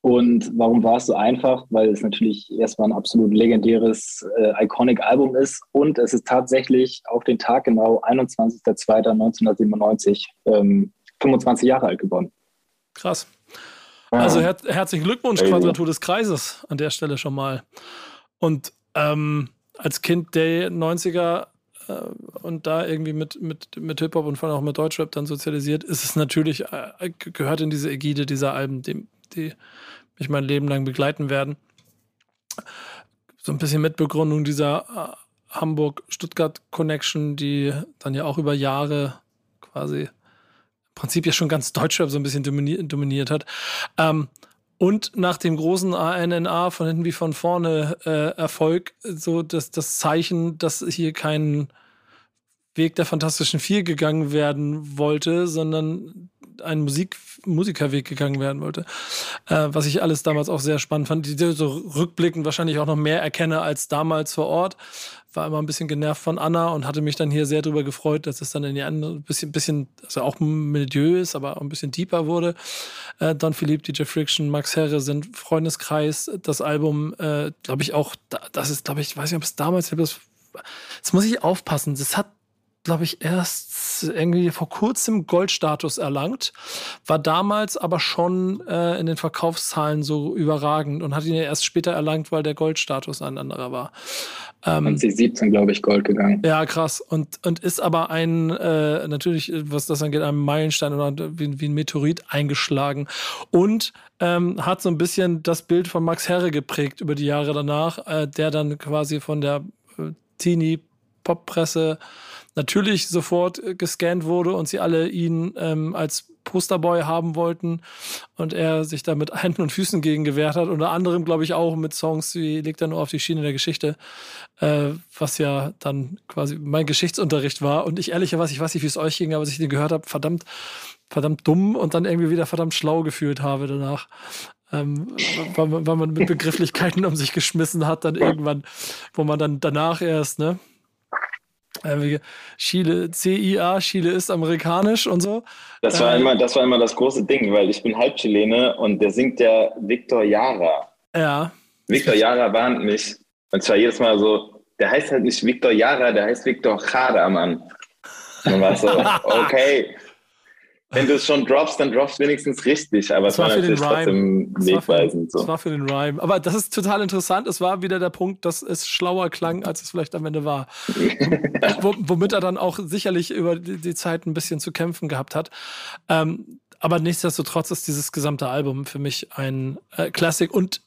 Und warum war es so einfach? Weil es natürlich erstmal ein absolut legendäres, äh, iconic Album ist. Und es ist tatsächlich auf den Tag genau einundzwanzigster zweiter neunzehnhundertsiebenundneunzig ähm, fünfundzwanzig Jahre alt geworden. Krass. Also her- herzlichen Glückwunsch, Quadratur des Kreises an der Stelle schon mal. Und ähm, als Kind der neunziger äh, und da irgendwie mit, mit, mit Hip-Hop und vor allem auch mit Deutschrap dann sozialisiert, ist es natürlich, äh, gehört in diese Ägide dieser Alben, die, die mich mein Leben lang begleiten werden. So ein bisschen Mitbegründung dieser äh, Hamburg-Stuttgart-Connection, die dann ja auch über Jahre quasi im Prinzip ja schon ganz Deutschrap so ein bisschen domini- dominiert hat. Ähm, Und nach dem großen A N N A von hinten wie von vorne äh, Erfolg, so das, das Zeichen, dass hier kein Weg der Fantastischen Vier gegangen werden wollte, sondern ein Musik, Musikerweg gegangen werden wollte. Äh, was ich alles damals auch sehr spannend fand. Die so rückblickend wahrscheinlich auch noch mehr erkenne als damals vor Ort. War immer ein bisschen genervt von Anna und hatte mich dann hier sehr drüber gefreut, dass es dann in die andere, ein bisschen, bisschen, also auch Milieu ist, aber auch ein bisschen deeper wurde. Äh, Don Philippe, D J Friction, Max Herre sind Freundeskreis. Das Album, äh, glaube ich auch, das ist, glaube ich, ich weiß nicht, ob es damals, das, das muss ich aufpassen, das hat glaube ich, erst irgendwie vor kurzem Goldstatus erlangt, war damals aber schon äh, in den Verkaufszahlen so überragend und hat ihn ja erst später erlangt, weil der Goldstatus ein anderer war. Ähm, zwanzig siebzehn, glaube ich, Gold gegangen. Ja, krass. Und, und ist aber ein, äh, natürlich, was das angeht, ein Meilenstein oder wie, wie ein Meteorit eingeschlagen und ähm, hat so ein bisschen das Bild von Max Herre geprägt über die Jahre danach, äh, der dann quasi von der äh, Teenie-Pop-Presse natürlich sofort gescannt wurde und sie alle ihn ähm, als Posterboy haben wollten und er sich da mit Händen und Füßen gegen gewehrt hat. Unter anderem, glaube ich, auch mit Songs wie Legt er nur auf die Schiene der Geschichte, äh, was ja dann quasi mein Geschichtsunterricht war. Und ich ehrlicherweise, ich weiß nicht, wie es euch ging, aber als ich den gehört habe, verdammt, verdammt dumm und dann irgendwie wieder verdammt schlau gefühlt habe danach. Ähm, weil, man, weil man mit Begrifflichkeiten um sich geschmissen hat, dann irgendwann, wo man dann danach erst, ne? Chile, C I A, Chile ist amerikanisch und so. Das war, immer, das war immer das große Ding, weil ich bin halb Chilene und der singt ja Victor Jara. Ja. Victor Jara warnt mich. Und zwar jedes Mal so, der heißt halt nicht Victor Jara, der heißt Victor Jara, Mann. Und dann war es so, okay, wenn du es schon droppst, dann droppst wenigstens richtig. Aber es war, war natürlich trotzdem wegweisend. So. Das war für den Rhyme. Aber das ist total interessant. Es war wieder der Punkt, dass es schlauer klang, als es vielleicht am Ende war. Womit er dann auch sicherlich über die Zeit ein bisschen zu kämpfen gehabt hat. Ähm, aber nichtsdestotrotz ist dieses gesamte Album für mich ein äh, Klassik. Und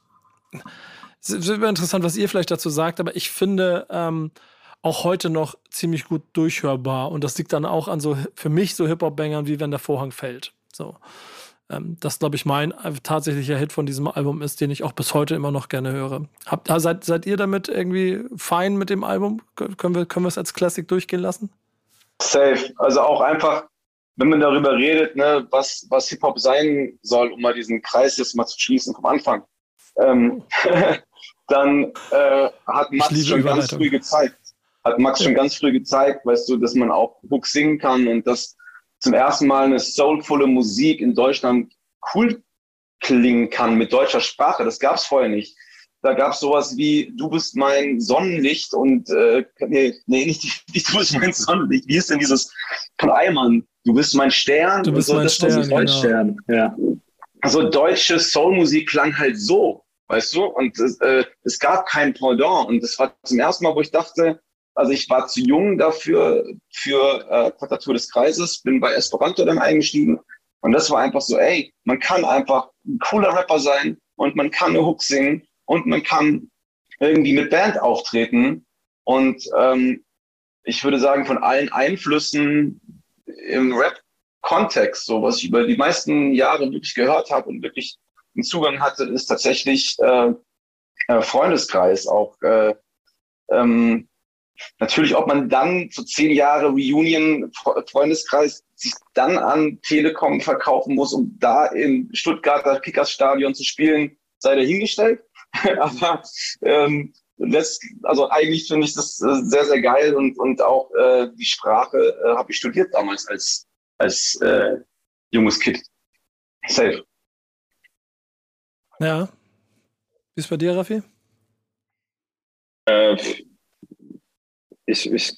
es ist immer interessant, was ihr vielleicht dazu sagt. Aber ich finde... Ähm, auch heute noch ziemlich gut durchhörbar. Und das liegt dann auch an so, für mich so Hip-Hop-Bangern, wie wenn der Vorhang fällt. So. Ähm, das, glaube ich, mein tatsächlicher Hit von diesem Album ist, den ich auch bis heute immer noch gerne höre. Habt, seid, seid ihr damit irgendwie fein mit dem Album? Können wir, können wir es als Klassik durchgehen lassen? Safe. Also auch einfach, wenn man darüber redet, ne, was, was Hip-Hop sein soll, um mal diesen Kreis jetzt mal zu schließen vom Anfang, ähm, dann äh, hat Max schon ganz früh gezeigt. Hat Max schon ganz früh gezeigt, weißt du, dass man auch Hook singen kann und dass zum ersten Mal eine soulvolle Musik in Deutschland cool klingen kann mit deutscher Sprache. Das gab es vorher nicht. Da gab es sowas wie Du bist mein Sonnenlicht und äh, nee, nee nicht, nicht Du bist mein Sonnenlicht. Wie ist denn dieses von Eimann? Du bist mein Stern. Du bist und so, mein das Stern, genau. Deutschstern. Ja. Also deutsche Soulmusik klang halt so, weißt du? Und äh, es gab kein Pendant. Und das war zum ersten Mal, wo ich dachte, also ich war zu jung dafür, für äh, Quadratur des Kreises, bin bei Esperanto dann eingestiegen und das war einfach so, ey, man kann einfach ein cooler Rapper sein und man kann eine Hook singen und man kann irgendwie mit Band auftreten und ähm, ich würde sagen, von allen Einflüssen im Rap-Kontext, so was ich über die meisten Jahre wirklich gehört habe und wirklich einen Zugang hatte, ist tatsächlich äh, äh, Freundeskreis auch äh, ähm, natürlich, ob man dann zu zehn Jahre Reunion, Freundeskreis, sich dann an Telekom verkaufen muss, um da im Stuttgarter Kickers-Stadion zu spielen, sei dahingestellt. Aber ähm, letzt, also eigentlich finde ich das sehr, sehr geil und, und auch äh, die Sprache äh, habe ich studiert damals als, als äh, junges Kind. Safe. Ja. Wie ist bei dir, Raffi? Äh, Ich, ich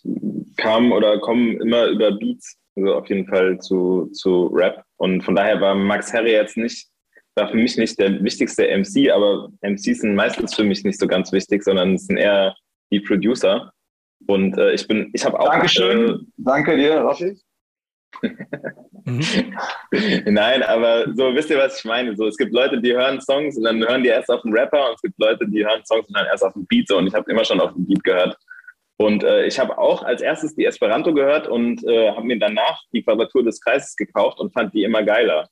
kam oder komme immer über Beats, also auf jeden Fall zu, zu Rap. Und von daher war Max Herre jetzt nicht war für mich nicht der wichtigste M C, aber M Cs sind meistens für mich nicht so ganz wichtig, sondern es sind eher die Producer. Und äh, ich bin, ich habe auch... Dankeschön, äh, danke dir, Raffi. Nein, aber so, wisst ihr, was ich meine? So, es gibt Leute, die hören Songs und dann hören die erst auf den Rapper, und es gibt Leute, die hören Songs und dann erst auf den Beat. So, und ich habe immer schon auf den Beat gehört. Und äh, ich habe auch als erstes die Esperanto gehört und äh, habe mir danach die Quadratur des Kreises gekauft und fand die immer geiler,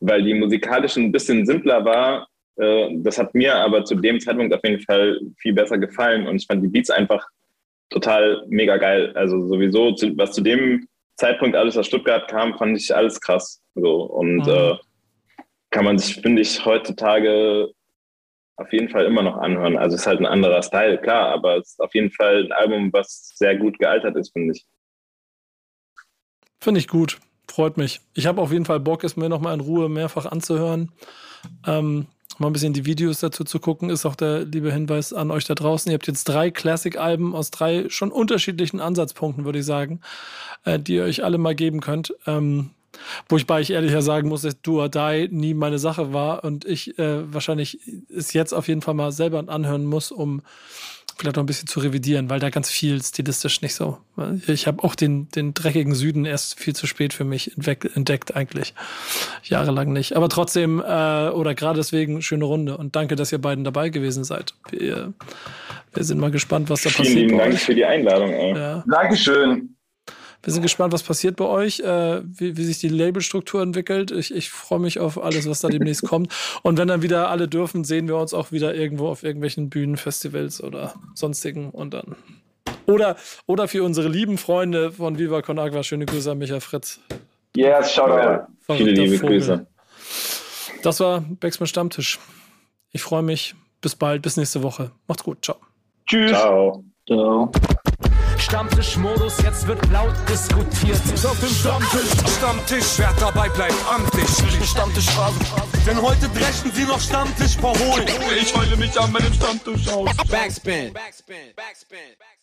weil die musikalisch ein bisschen simpler war. Äh, das hat mir aber zu dem Zeitpunkt auf jeden Fall viel besser gefallen, und ich fand die Beats einfach total mega geil. Also sowieso, was zu dem Zeitpunkt alles aus Stuttgart kam, fand ich alles krass. So, und mhm. äh, kann man sich, finde ich, heutzutage auf jeden Fall immer noch anhören. Also es ist halt ein anderer Style, klar, aber es ist auf jeden Fall ein Album, was sehr gut gealtert ist, finde ich. Finde ich gut. Freut mich. Ich habe auf jeden Fall Bock, es mir nochmal in Ruhe mehrfach anzuhören. Ähm, mal ein bisschen die Videos dazu zu gucken, ist auch der liebe Hinweis an euch da draußen. Ihr habt jetzt drei Classic-Alben aus drei schon unterschiedlichen Ansatzpunkten, würde ich sagen, äh, die ihr euch alle mal geben könnt. Ähm, Wobei ich ehrlicher sagen muss, dass Do or Die nie meine Sache war und ich äh, wahrscheinlich es jetzt auf jeden Fall mal selber anhören muss, um vielleicht noch ein bisschen zu revidieren, weil da ganz viel stilistisch nicht so. Ich habe auch den, den dreckigen Süden erst viel zu spät für mich entdeckt eigentlich. Jahrelang nicht. Aber trotzdem, äh, oder gerade deswegen, schöne Runde. Und danke, dass ihr beiden dabei gewesen seid. Wir, wir sind mal gespannt, was da passiert. Vielen lieben Dank für die Einladung. Ey. Ja. Dankeschön. Wir sind gespannt, was passiert bei euch, äh, wie, wie sich die Labelstruktur entwickelt. Ich, ich freue mich auf alles, was da demnächst kommt. Und wenn dann wieder alle dürfen, sehen wir uns auch wieder irgendwo auf irgendwelchen Bühnen, Festivals oder sonstigen. Und dann oder, oder für unsere lieben Freunde von Viva Con Agua, schöne Grüße an Micha Fritz. Yes, shout out. Viele liebe Vogel. Grüße. Das war Backspin-Stammtisch. Ich freue mich. Bis bald, bis nächste Woche. Macht's gut. Ciao. Tschüss. Ciao. Ciao. Stammtischmodus, jetzt wird laut diskutiert. Ich auf dem Stammtisch, Stammtisch, wer dabei bleibt, am Tisch. Stammtischphasen, denn heute dreschen sie noch Stammtisch verholen. Ich heule mich an meinem Stammtisch aus. Backspin, Backspin, Backspin, Backspin.